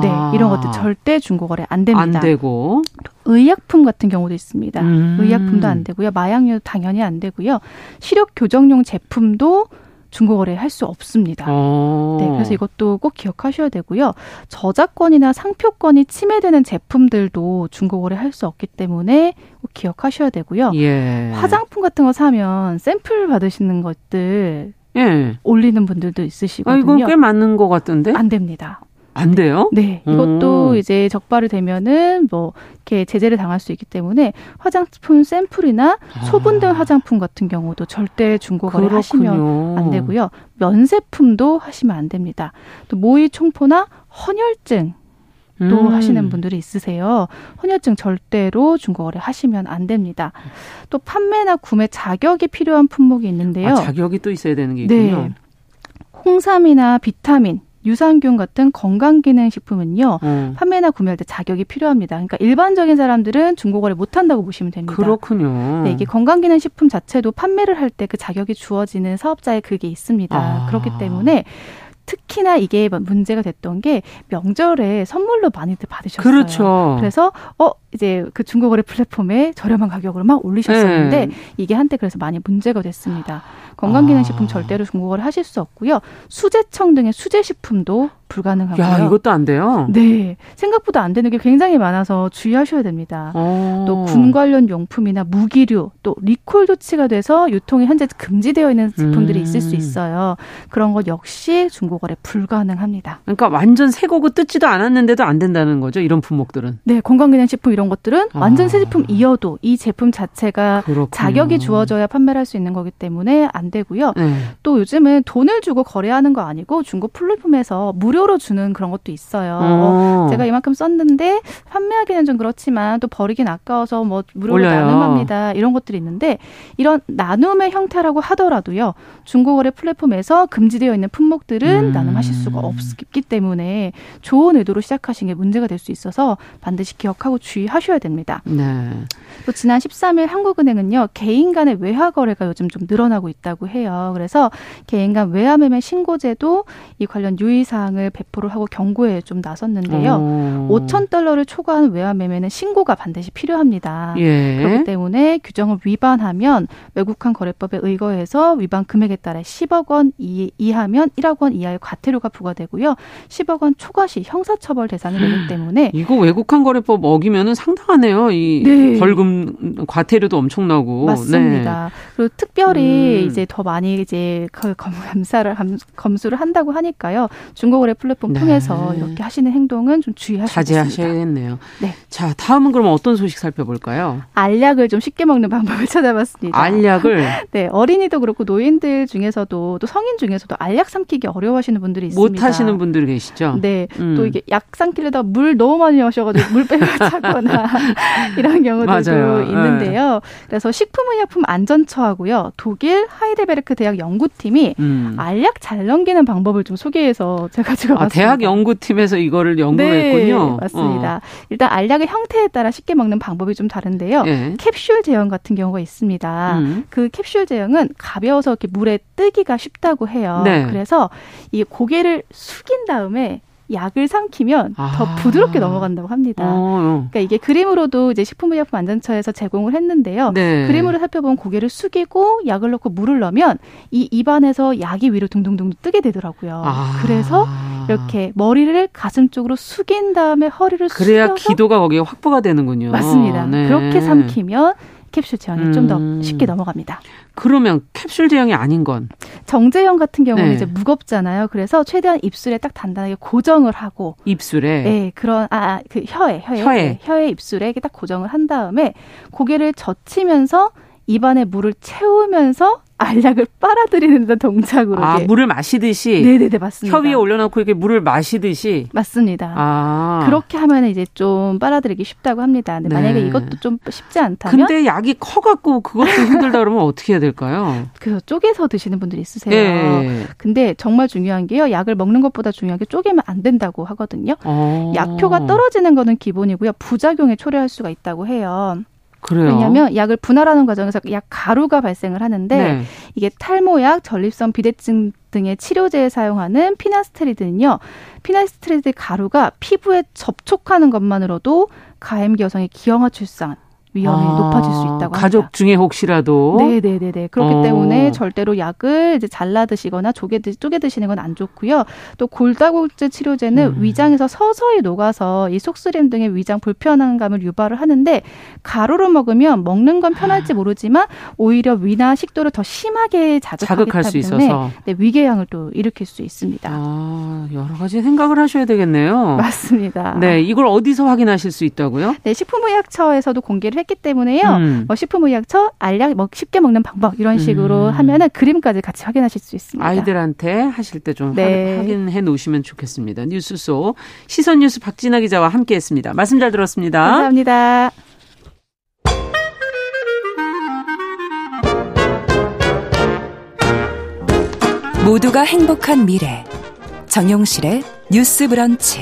네, 이런 것들 절대 중고거래 안 됩니다. 안 되고. 의약품 같은 경우도 있습니다. 의약품도 안 되고요. 마약류 당연히 안 되고요. 시력 교정용 제품도 중고거래 할 수 없습니다. 네, 그래서 이것도 꼭 기억하셔야 되고요. 저작권이나 상표권이 침해되는 제품들도 중고거래 할 수 없기 때문에 꼭 기억하셔야 되고요. 예. 화장품 같은 거 사면 샘플 받으시는 것들 예. 올리는 분들도 있으시거든요. 이건 꽤 많은 것 같던데? 안 됩니다. 안 돼요? 네. 이것도 이제 적발이 되면은 뭐 이렇게 제재를 당할 수 있기 때문에 화장품 샘플이나 소분 등 화장품 같은 경우도 절대 중고거래 하시면 안 되고요. 면세품도 하시면 안 됩니다. 또 모의 총포나 헌혈증 또 하시는 분들이 있으세요. 헌혈증 절대로 중고거래 하시면 안 됩니다. 또 판매나 구매 자격이 필요한 품목이 있는데요. 아, 자격이 또 있어야 되는 게 있군요. 네. 홍삼이나 비타민 유산균 같은 건강기능식품은요. 판매나 구매할 때 자격이 필요합니다. 그러니까 일반적인 사람들은 중고거래 못한다고 보시면 됩니다. 그렇군요. 네, 이게 건강기능식품 자체도 판매를 할 때 그 자격이 주어지는 사업자의 그게 있습니다. 그렇기 때문에 특히나 이게 문제가 됐던 게 명절에 선물로 많이들 받으셨어요. 그렇죠. 그래서 이제 그 중고거래 플랫폼에 저렴한 가격으로 막 올리셨었는데 네. 이게 한때 그래서 많이 문제가 됐습니다. 건강기능식품 절대로 중고거래 하실 수 없고요. 수제청 등의 수제식품도 불가능하고요. 야, 이것도 안 돼요? 네. 생각보다 안 되는 게 굉장히 많아서 주의하셔야 됩니다. 또 군 관련 용품이나 무기류, 또 리콜 조치가 돼서 유통이 현재 금지되어 있는 제품들이 있을 수 있어요. 그런 것 역시 중고거래 불가능합니다. 그러니까 완전 새 거고 뜯지도 않았는데도 안 된다는 거죠? 이런 품목들은? 네. 건강기능식품 이런 것들은 완전 새 제품이어도 이 제품 자체가 그렇군요. 자격이 주어져야 판매를 할 수 있는 거기 때문에 안 되고요. 또 요즘은 돈을 주고 거래하는 거 아니고 중고 플랫폼에서 무료로 주는 그런 것도 있어요. 제가 이만큼 썼는데 판매하기는 좀 그렇지만 또 버리긴 아까워서 뭐 무료로 나눔합니다. 이런 것들이 있는데 이런 나눔의 형태라고 하더라도요. 중고거래 플랫폼에서 금지되어 있는 품목들은 나눔하실 수가 없기 때문에 좋은 의도로 시작하신 게 문제가 될 수 있어서 반드시 기억하고 주의하셔야 됩니다. 네. 또 지난 13일 한국은행은요. 개인 간의 외화 거래가 요즘 좀 늘어나고 있다고 해요. 그래서 개인 간 외화 매매 신고제도 이 관련 유의사항을 배포를 하고 경고에 좀 나섰는데요. $5,000를 초과한 외화 매매는 신고가 반드시 필요합니다. 예. 그렇기 때문에 규정을 위반하면 외국환 거래법에 의거해서 위반 금액에 따라 10억 원 이하면 1억 원 이하의 과태료가 부과되고요. 10억 원 초과 시 형사처벌 대상이 되기 때문에 이거 외국환 거래법 어기면은 상당하네요. 이 네. 벌금 과태료도 엄청나고 맞습니다. 네. 그리고 특별히 이제 더 많이 이제 검수를 한다고 하니까요. 중고거래 플랫폼 통해서 네. 이렇게 하시는 행동은 좀 자제하셔야겠네요. 네. 자, 다음은 그럼 어떤 소식 살펴볼까요? 알약을 좀 쉽게 먹는 방법을 찾아봤습니다. 알약을? 네, 어린이도 그렇고 노인들 중에서도 또 성인 중에서도 알약 삼키기 어려워하시는 분들이 있습니다. 못 하시는 분들이 계시죠? 네, 또 이게 약 삼키려다 물 너무 많이 마셔가지고 물배가 차거나 이런 경우들도 맞아요. 있는데요. 네. 그래서 식품의약품 안전처하고요, 독일 하이델베르크 대학 연구팀이 알약 잘 넘기는 방법을 좀 소개해서 제가 지금 대학 연구팀에서 이거를 연구했군요. 네, 맞습니다. 일단 알약의 형태에 따라 쉽게 먹는 방법이 좀 다른데요. 예. 캡슐 제형 같은 경우가 있습니다. 그 캡슐 제형은 가벼워서 이렇게 물에 뜨기가 쉽다고 해요. 네. 그래서 이 고개를 숙인 다음에 약을 삼키면 더 부드럽게 넘어간다고 합니다. 그러니까 이게 그림으로도 이제 식품의약품 안전처에서 제공을 했는데요. 네. 그림으로 살펴본 고개를 숙이고 약을 넣고 물을 넣으면 이 입안에서 약이 위로 둥둥둥 뜨게 되더라고요. 그래서 이렇게 머리를 가슴 쪽으로 숙인 다음에 허리를 숙여서 그래야 기도가 거기에 확보가 되는군요. 맞습니다. 네. 그렇게 삼키면 캡슐 제형이 좀 더 쉽게 넘어갑니다. 그러면 캡슐 제형이 아닌 건? 정제형 같은 경우는 네. 이제 무겁잖아요. 그래서 최대한 입술에 딱 단단하게 고정을 하고 입술에? 네. 그런 그 혀에. 네, 혀에 입술에 이렇게 딱 고정을 한 다음에 고개를 젖히면서 입안에 물을 채우면서 알약을 빨아들이는 동작으로. 물을 마시듯이? 네네네, 맞습니다. 혀 위에 올려놓고 이렇게 물을 마시듯이? 맞습니다. 그렇게 하면 이제 좀 빨아들이기 쉽다고 합니다. 근데 네. 만약에 이것도 좀 쉽지 않다면? 근데 약이 커갖고 그것도 힘들다 그러면 어떻게 해야 될까요? 그래서 쪼개서 드시는 분들이 있으세요. 네. 근데 정말 중요한 게요, 약을 먹는 것보다 중요한 게 쪼개면 안 된다고 하거든요. 약효가 떨어지는 거는 기본이고요, 부작용에 초래할 수가 있다고 해요. 그래요? 왜냐하면 약을 분할하는 과정에서 약 가루가 발생을 하는데 네. 이게 탈모약, 전립선 비대증 등의 치료제에 사용하는 피나스트리드는요. 피나스트리드 가루가 피부에 접촉하는 것만으로도 가임기 여성의 기형아 출산 위험이 높아질 수 있다고 합니다. 가족 중에 혹시라도? 네네네네. 그렇기 때문에 절대로 약을 이제 잘라 드시거나 쪼개 드시는 건 안 좋고요. 또 골다공증 치료제는 위장에서 서서히 녹아서 이 속쓰림 등의 위장 불편함을 유발을 하는데 가루로 먹으면 먹는 건 편할지 모르지만 오히려 위나 식도를 더 심하게 자극할 수 있어서 네, 위궤양을 또 일으킬 수 있습니다. 여러 가지 생각을 하셔야 되겠네요. 맞습니다. 네, 이걸 어디서 확인하실 수 있다고요? 네, 식품의약처에서도 공개를 했기 때문에요. 뭐 식품의약처, 알약 쉽게 먹는 방법 이런 식으로 하면은 그림까지 같이 확인하실 수 있습니다. 아이들한테 하실 때 좀 네. 확인해 놓으시면 좋겠습니다. 뉴스 속 시선 뉴스 박진아 기자와 함께했습니다. 말씀 잘 들었습니다. 감사합니다. 모두가 행복한 미래 정용실의 뉴스 브런치.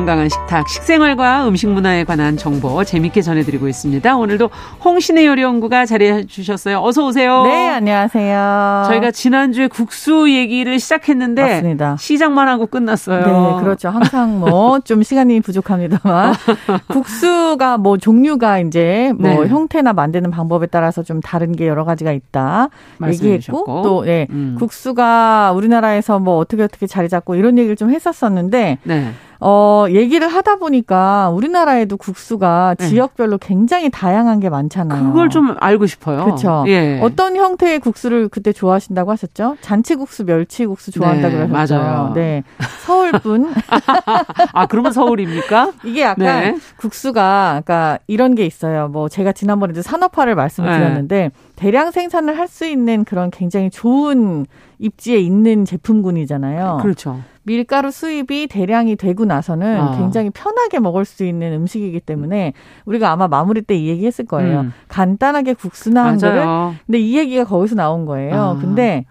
건강한 식탁, 식생활과 음식 문화에 관한 정보 재밌게 전해드리고 있습니다. 오늘도 홍신의 요리연구가 자리해 주셨어요. 어서 오세요. 네, 안녕하세요. 저희가 지난주에 국수 얘기를 시작했는데 맞습니다. 시작만 하고 끝났어요. 네, 그렇죠. 항상 뭐 좀 시간이 부족합니다만 국수가 뭐 종류가 이제 뭐 네. 형태나 만드는 방법에 따라서 좀 다른 게 여러 가지가 있다 얘기했고 또 네, 국수가 우리나라에서 뭐 어떻게 자리 잡고 이런 얘기를 좀 했었었는데 네. 얘기를 하다 보니까 우리나라에도 국수가 네. 지역별로 굉장히 다양한 게 많잖아요. 그걸 좀 알고 싶어요. 그렇죠. 예. 어떤 형태의 국수를 그때 좋아하신다고 하셨죠? 잔치국수, 멸치국수 좋아한다고 네, 하셨어요. 맞아요. 네. 서울분. 아, 그러면 서울입니까? 이게 약간 네. 국수가 그러니까 이런 게 있어요. 뭐 제가 지난번에 이제 산업화를 말씀을 드렸는데 네. 대량 생산을 할 수 있는 그런 굉장히 좋은 입지에 있는 제품군이잖아요. 그렇죠. 밀가루 수입이 대량이 되고 나서는 굉장히 편하게 먹을 수 있는 음식이기 때문에 우리가 아마 마무리 때 이 얘기했을 거예요. 간단하게 국수나 한 그릇. 근데 이 얘기가 거기서 나온 거예요. 근데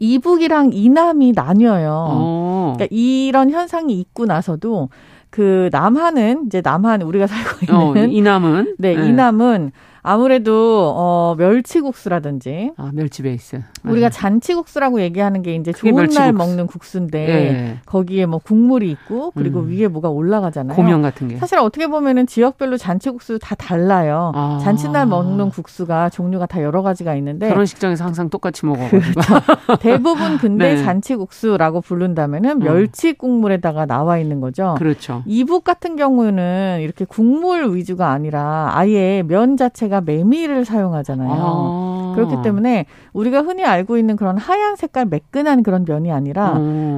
이북이랑 이남이 나뉘어요. 그러니까 이런 현상이 있고 나서도 그 남한은 이제 우리가 살고 있는 이남은 네. 이남은 아무래도 멸치국수라든지 멸치 베이스 우리가 잔치국수라고 얘기하는 게 이제 좋은 날 먹는 국수인데 예. 거기에 뭐 국물이 있고 그리고 위에 뭐가 올라가잖아요. 고명 같은 게 사실 어떻게 보면은 지역별로 잔치국수 다 달라요. 아. 잔치날 먹는 국수가 종류가 다 여러 가지가 있는데 결혼식장에서 항상 똑같이 먹어. 그렇죠. 대부분 근데 네. 잔치국수라고 부른다면은 멸치 국물에다가 나와 있는 거죠. 그렇죠. 이북 같은 경우는 이렇게 국물 위주가 아니라 아예 면 자체가 메밀을 사용하잖아요. 그렇기 때문에 우리가 흔히 알고 있는 그런 하얀 색깔 매끈한 그런 면이 아니라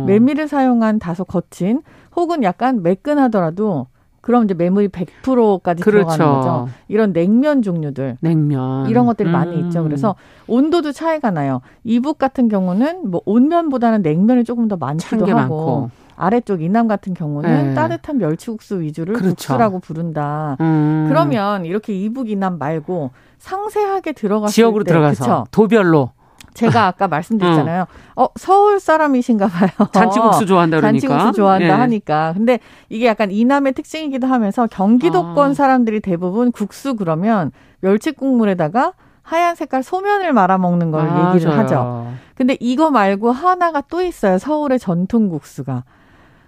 메밀을 사용한 다소 거친 혹은 약간 매끈하더라도 그럼 이제 메밀이 100%까지 그렇죠. 들어가는 거죠. 이런 냉면 종류들. 냉면. 이런 것들이 많이 있죠. 그래서 온도도 차이가 나요. 이북 같은 경우는 뭐 온면보다는 냉면이 조금 더 많기도 하고. 많고. 아래쪽 이남 같은 경우는 네. 따뜻한 멸치국수 위주를 그렇죠. 국수라고 부른다. 그러면 이렇게 이북 이남 말고 상세하게 들어갔을 지역으로 때. 지역으로 들어가서 그쵸? 도별로. 제가 아까 말씀드렸잖아요. 서울 사람이신가 봐요. 잔치국수 좋아한다 그러니까. 잔치국수 좋아한다 예. 하니까. 근데 이게 약간 이남의 특징이기도 하면서 경기도권 사람들이 대부분 국수 그러면 멸치국물에다가 하얀 색깔 소면을 말아먹는 걸 얘기를 저요. 하죠. 근데 이거 말고 하나가 또 있어요. 서울의 전통국수가.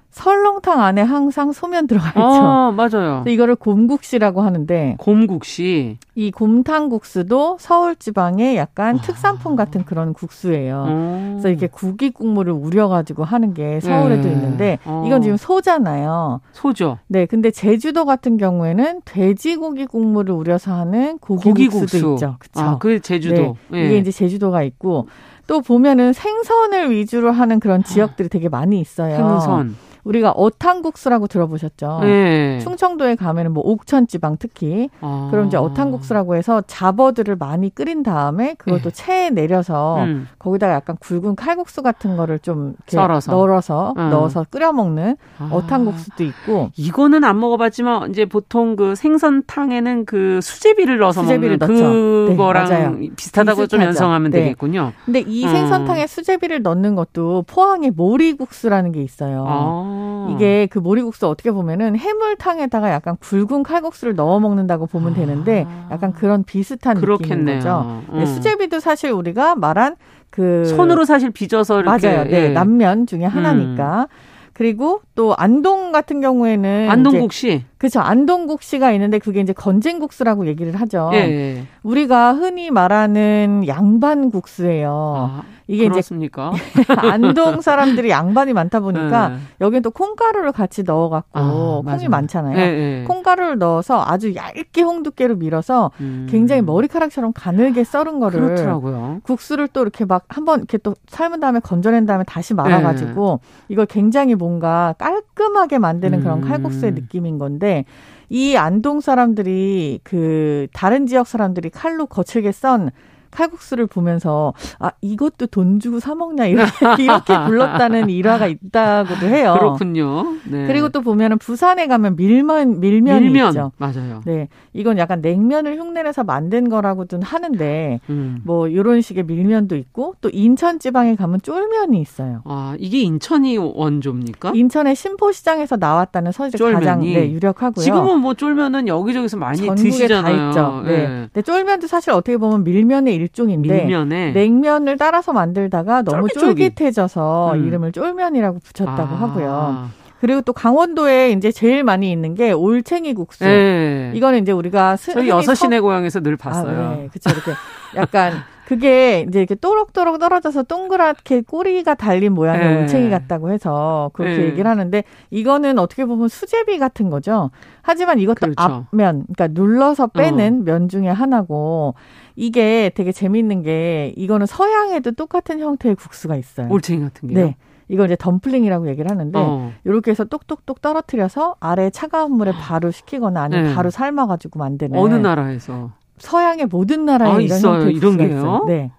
설렁탕 안에 항상 소면 들어가 있죠. 맞아요. 이거를 곰국시라고 하는데. 곰국시. 이 곰탕국수도 서울 지방의 약간 특산품 같은 그런 국수예요. 그래서 이렇게 국이 국물을 우려가지고 하는 게 서울에도 있는데 이건 지금 소잖아요. 소죠. 네. 근데 제주도 같은 경우에는 돼지고기 국물을 우려서 하는 고기국수도 있죠. 그쵸? 아, 그게 제주도. 네. 예. 이게 이제 제주도가 있고 또 보면은 생선을 위주로 하는 그런 지역들이 되게 많이 있어요. 생선. 우리가 어탕국수라고 들어보셨죠? 네. 충청도에 가면은 뭐 옥천지방 특히 그럼 이제 어탕국수라고 해서 잡어들을 많이 끓인 다음에 그것도 네. 체에 내려서 거기다가 약간 굵은 칼국수 같은 거를 좀 이렇게 넣어서 끓여 먹는 어탕국수도 있고 이거는 안 먹어봤지만 이제 보통 그 생선탕에는 그 수제비를 넣어서 먹는 그거랑 네, 비슷하다고 비슷하죠. 좀 연상하면 네. 되겠군요. 근데 이 생선탕에 수제비를 넣는 것도 포항의 모리국수라는 게 있어요. 이게 그 모리국수 어떻게 보면은 해물탕에다가 약간 굵은 칼국수를 넣어 먹는다고 보면 되는데 약간 그런 비슷한 그렇겠네요. 느낌인 거죠. 네, 수제비도 사실 우리가 말한 그 손으로 사실 빚어서 이렇게 맞아요. 네, 예. 남면 중에 하나니까. 그리고 또 안동 같은 경우에는 안동국시. 그렇죠. 안동국시가 있는데 그게 이제 건쟁국수라고 얘기를 하죠. 예, 예. 우리가 흔히 말하는 양반국수예요. 이게 그렇습니까? 이제 안동 사람들이 양반이 많다 보니까 네. 여기는 또 콩가루를 같이 넣어갖고 콩이 많잖아요. 네, 네. 콩가루를 넣어서 아주 얇게 홍두깨로 밀어서 굉장히 머리카락처럼 가늘게 썰은 거를 그렇더라고요. 국수를 또 이렇게 막 한번 이렇게 또 삶은 다음에 건져낸 다음에 다시 말아가지고 네. 이걸 굉장히 뭔가 깔끔하게 만드는 그런 칼국수의 느낌인 건데 이 안동 사람들이 그 다른 지역 사람들이 칼로 거칠게 썬 칼국수를 보면서 아 이것도 돈 주고 사 먹냐 이렇게 불렀다는 일화가 있다고도 해요. 그렇군요. 네. 그리고 또 보면은 부산에 가면 밀면이 있죠. 맞아요. 네, 이건 약간 냉면을 흉내내서 만든 거라고도 하는데 뭐 이런 식의 밀면도 있고 또 인천 지방에 가면 쫄면이 있어요. 아 이게 인천이 원조입니까? 인천의 신포시장에서 나왔다는 설이 가장 네, 유력하고요. 지금은 뭐 쫄면은 여기저기서 많이 드시잖아요. 전국에 다 있죠. 네. 네. 근데 쫄면도 사실 어떻게 보면 밀면의 일종인데 밀면에. 냉면을 따라서 만들다가 너무 쫄깃해져서 이름을 쫄면이라고 붙였다고 하고요. 그리고 또 강원도에 이제 제일 많이 있는 게 올챙이 국수. 네. 이거는 이제 우리가 저희 여섯시내 고향에서 늘 봤어요. 아, 네. 그렇죠. 이렇게 약간 그게 이제 이렇게 또록또록 떨어져서 동그랗게 꼬리가 달린 모양의 네. 올챙이 같다고 해서 그렇게 네. 얘기를 하는데 이거는 어떻게 보면 수제비 같은 거죠. 하지만 이것도 그렇죠. 앞면, 그러니까 눌러서 빼는 면 중에 하나고 이게 되게 재밌는 게 이거는 서양에도 똑같은 형태의 국수가 있어요. 올챙이 같은 게요? 네. 이걸 이제 덤플링이라고 얘기를 하는데 이렇게 해서 똑똑똑 떨어뜨려서 아래 차가운 물에 바로 식히거나 아니면 네. 바로 삶아가지고 만드는. 어느 나라에서? 서양의 모든 나라에 이런 형태의 국수가 있어요. 네.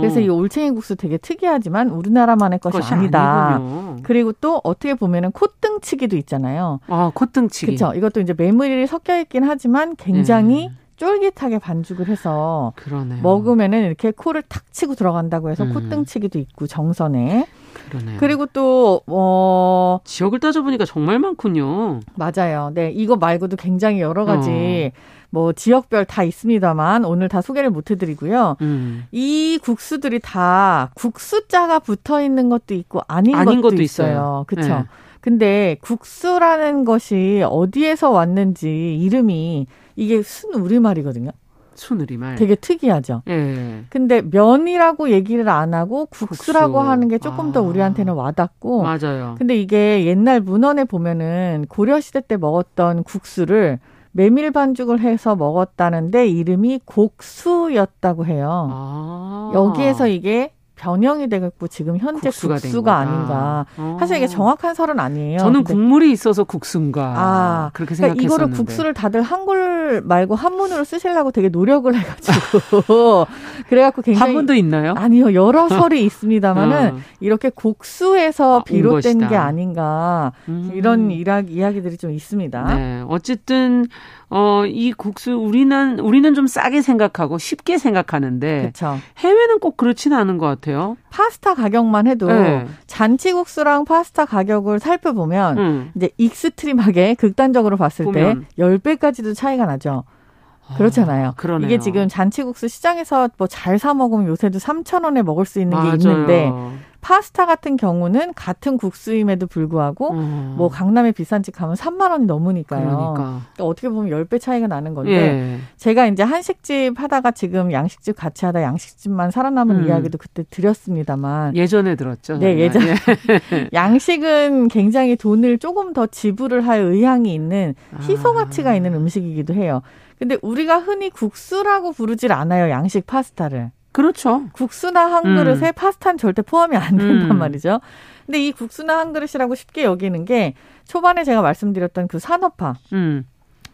그래서 이 올챙이 국수 되게 특이하지만 우리나라만의 것이 아니다. 아니군요. 그리고 또 어떻게 보면은 콧등치기도 있잖아요. 아, 콧등치기. 그렇죠. 이것도 이제 메밀이 섞여 있긴 하지만 굉장히 쫄깃하게 반죽을 해서 그러네요. 먹으면은 이렇게 코를 탁 치고 들어간다고 해서 콧등치기도 있고 정선에. 그러네요. 그리고 또 지역을 따져보니까 정말 많군요. 맞아요. 네, 이거 말고도 굉장히 여러 가지 뭐 지역별 다 있습니다만 오늘 다 소개를 못 해드리고요. 이 국수들이 다 국수자가 붙어 있는 것도 있고 아닌 것도 있어요. 그렇죠. 네. 근데 국수라는 것이 어디에서 왔는지 이름이 이게 순우리말이거든요. 순우리말. 되게 특이하죠. 예. 근데 면이라고 얘기를 안 하고 국수라고 하는 게 조금 더 우리한테는 와닿고. 맞아요. 근데 이게 옛날 문헌에 보면은 고려시대 때 먹었던 국수를 메밀 반죽을 해서 먹었다는데 이름이 곡수였다고 해요. 아. 여기에서 이게 변형이 되겠고 지금 현재 국수가 아닌가. 사실 이게 정확한 설은 아니에요. 저는 국물이 있어서 국수인가. 아, 그렇게 생각했었는데. 이거를 국수를 다들 한글 말고 한문으로 쓰시려고 되게 노력을 해가지고. 그래갖고 굉장히. 한문도 있나요? 아니요. 여러 설이 있습니다만은 이렇게 곡수에서 비롯된 게 아닌가. 이런 이야기들이 좀 있습니다. 네. 어쨌든. 이 국수 우리는 좀 싸게 생각하고 쉽게 생각하는데 그쵸. 해외는 꼭 그렇지는 않은 것 같아요. 파스타 가격만 해도 네. 잔치국수랑 파스타 가격을 살펴보면 이제 익스트림하게 극단적으로 봤을 보면. 때 10배까지도 차이가 나죠. 그렇잖아요. 그러네요. 이게 지금 잔치국수 시장에서 뭐 잘 사 먹으면 요새도 3,000원에 먹을 수 있는 맞아요. 게 있는데 파스타 같은 경우는 같은 국수임에도 불구하고 뭐 강남에 비싼 집 가면 3만 원이 넘으니까요. 그러니까 어떻게 보면 10배 차이가 나는 건데 예. 제가 이제 한식집 하다가 지금 양식집 같이 하다 양식집만 살아남은 이야기도 그때 드렸습니다만 예전에 들었죠. 네, 예전에. 양식은 굉장히 돈을 조금 더 지불을 할 의향이 있는 희소 가치가 있는 음식이기도 해요. 근데 우리가 흔히 국수라고 부르질 않아요. 양식 파스타를. 그렇죠. 국수나 한 그릇에 파스타는 절대 포함이 안 된단 말이죠. 근데 이 국수나 한 그릇이라고 쉽게 여기는 게 초반에 제가 말씀드렸던 그 산업화.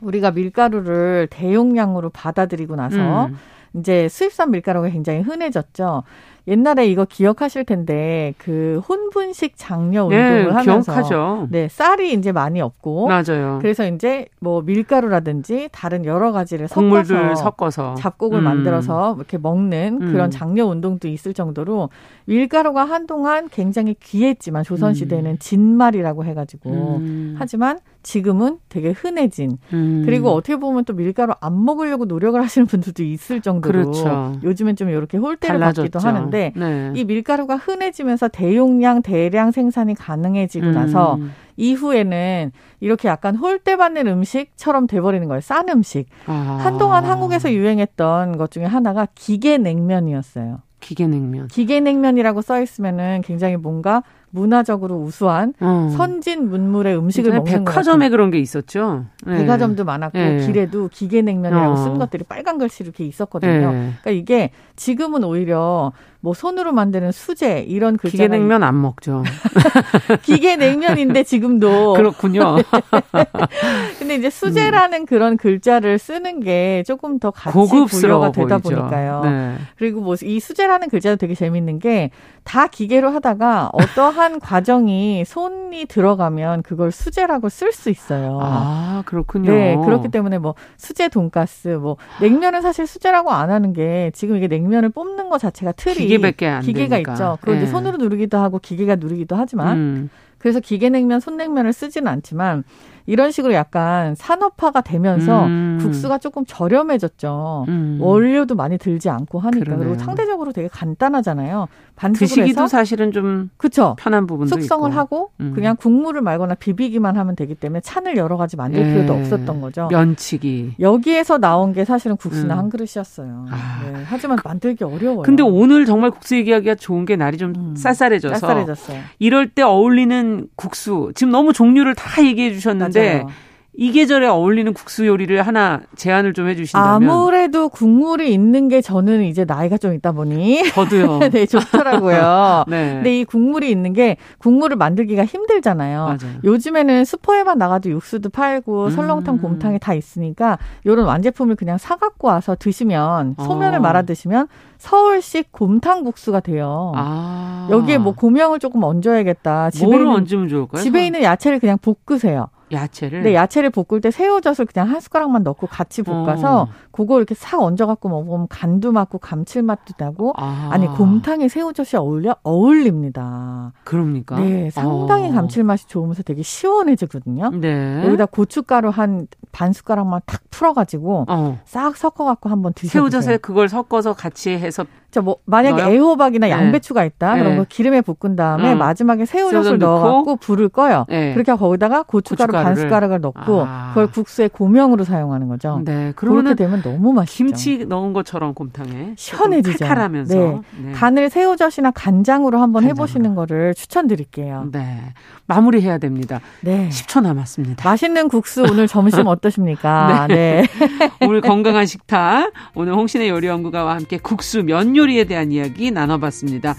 우리가 밀가루를 대용량으로 받아들이고 나서 이제 수입산 밀가루가 굉장히 흔해졌죠. 옛날에 이거 기억하실 텐데 그 혼분식 장려 운동을 네, 하면서 기억하죠. 네, 쌀이 이제 많이 없고 맞아요. 그래서 이제 뭐 밀가루라든지 다른 여러 가지를 섞어서 잡곡을 만들어서 이렇게 먹는 그런 장려 운동도 있을 정도로 밀가루가 한동안 굉장히 귀했지만 조선 시대에는 진말이라고 해 가지고 하지만 지금은 되게 흔해진. 그리고 어떻게 보면 또 밀가루 안 먹으려고 노력을 하시는 분들도 있을 정도로 그렇죠. 요즘엔 좀 이렇게 홀대를 받기도 하는데 네. 이 밀가루가 흔해지면서 대량 생산이 가능해지고 나서 이후에는 이렇게 약간 홀대받는 음식처럼 돼버리는 거예요. 싼 음식. 한동안 한국에서 유행했던 것 중에 하나가 기계냉면이었어요. 기계냉면이라고 써 있으면은 굉장히 뭔가 문화적으로 우수한 선진 문물의 음식을 먹는 백화점에 그런 게 있었죠. 네. 백화점도 많았고 네. 길에도 기계냉면이라고 쓴 것들이 빨간 글씨로 이렇게 있었거든요. 네. 그러니까 이게 지금은 오히려 뭐 손으로 만드는 수제 이런 글자 기계냉면 안 먹죠. 기계냉면인데 지금도 그렇군요. 근데 이제 수제라는 그런 글자를 쓰는 게 조금 더 가치 부여가 되다 보이죠. 보니까요. 네. 그리고 뭐 이 수제라는 글자도 되게 재밌는 게 다 기계로 하다가 어떠한 과정이 손이 들어가면 그걸 수제라고 쓸 수 있어요. 아, 그렇군요. 네, 그렇기 때문에 뭐 수제 돈가스, 뭐 냉면은 사실 수제라고 안 하는 게 지금 이게 냉면을 뽑는 거 자체가 틀이 기계밖에 안 기계가 되니까. 있죠. 그걸 이제 손으로 누르기도 하고 기계가 누르기도 하지만 그래서 기계냉면, 손냉면을 쓰진 않지만 이런 식으로 약간 산업화가 되면서 국수가 조금 저렴해졌죠. 원료도 많이 들지 않고 하니까. 그러네요. 그리고 상대적으로 되게 간단하잖아요. 반죽을 드시기도 해서 사실은 좀 그쵸? 편한 부분도 숙성을 있고. 하고 그냥 국물을 말거나 비비기만 하면 되기 때문에 찬을 여러 가지 만들 필요도 없었던 거죠. 면치기. 여기에서 나온 게 사실은 국수나 한 그릇이었어요. 아. 네. 하지만 만들기 어려워요. 근데 오늘 정말 국수 얘기하기가 좋은 게 날이 좀 쌀쌀해져서 쌀쌀해졌어요. 이럴 때 어울리는 국수. 지금 너무 종류를 다 얘기해 주셨는데 맞아요. 이 계절에 어울리는 국수 요리를 하나 제안을 좀 해주신다면 아무래도 국물이 있는 게 저는 이제 나이가 좀 있다 보니 저도요. 네, 좋더라고요. 네. 근데 이 국물이 있는 게 국물을 만들기가 힘들잖아요. 맞아요. 요즘에는 슈퍼에만 나가도 육수도 팔고 설렁탕, 곰탕이 다 있으니까 이런 완제품을 그냥 사갖고 와서 드시면 소면을 말아 드시면 서울식 곰탕 국수가 돼요. 아. 여기에 뭐 고명을 조금 얹어야겠다. 뭐를 얹으면 좋을까요? 집에 있는 야채를 그냥 볶으세요. 야채를? 네, 야채를 볶을 때 새우젓을 그냥 한 숟가락만 넣고 같이 볶아서 그거 이렇게 싹 얹어갖고 먹으면 간도 맞고 감칠맛도 나고 아니 곰탕에 새우젓이 어울립니다. 그럽니까? 네, 상당히 감칠맛이 좋으면서 되게 시원해지거든요. 네. 여기다 고춧가루 한 반 숟가락만 탁 풀어가지고 싹 섞어갖고 한번 드셔보세요. 새우젓에 그걸 섞어서 같이 해서 뭐 만약에 넣어요? 애호박이나 양배추가 있다. 네. 그럼 그 기름에 볶은 다음에 마지막에 새우젓을 넣어갖고 불을 꺼요. 네. 그렇게 하고 거기다가 고춧가루 반 숟가락을 넣고 그걸 국수에 고명으로 사용하는 거죠. 네, 그렇게 되면 너무 맛있죠. 김치 넣은 것처럼 곰탕에 시원해지죠. 칼칼하면서. 네. 네. 간을 새우젓이나 간장으로 한번 해보시는 거를 추천드릴게요. 네, 마무리해야 됩니다. 네. 10초 남았습니다. 맛있는 국수 오늘 점심 어떠십니까? 네. 네. 오늘 건강한 식탁 오늘 홍신의 요리연구가와 함께 국수 면 요리에 대한 이야기 나눠봤습니다.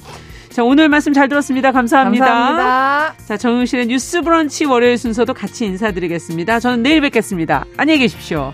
자, 오늘 말씀 잘 들었습니다. 감사합니다. 감사합니다. 자, 정용실의 뉴스 브런치 월요일 순서도 같이 인사드리겠습니다. 저는 내일 뵙겠습니다. 안녕히 계십시오.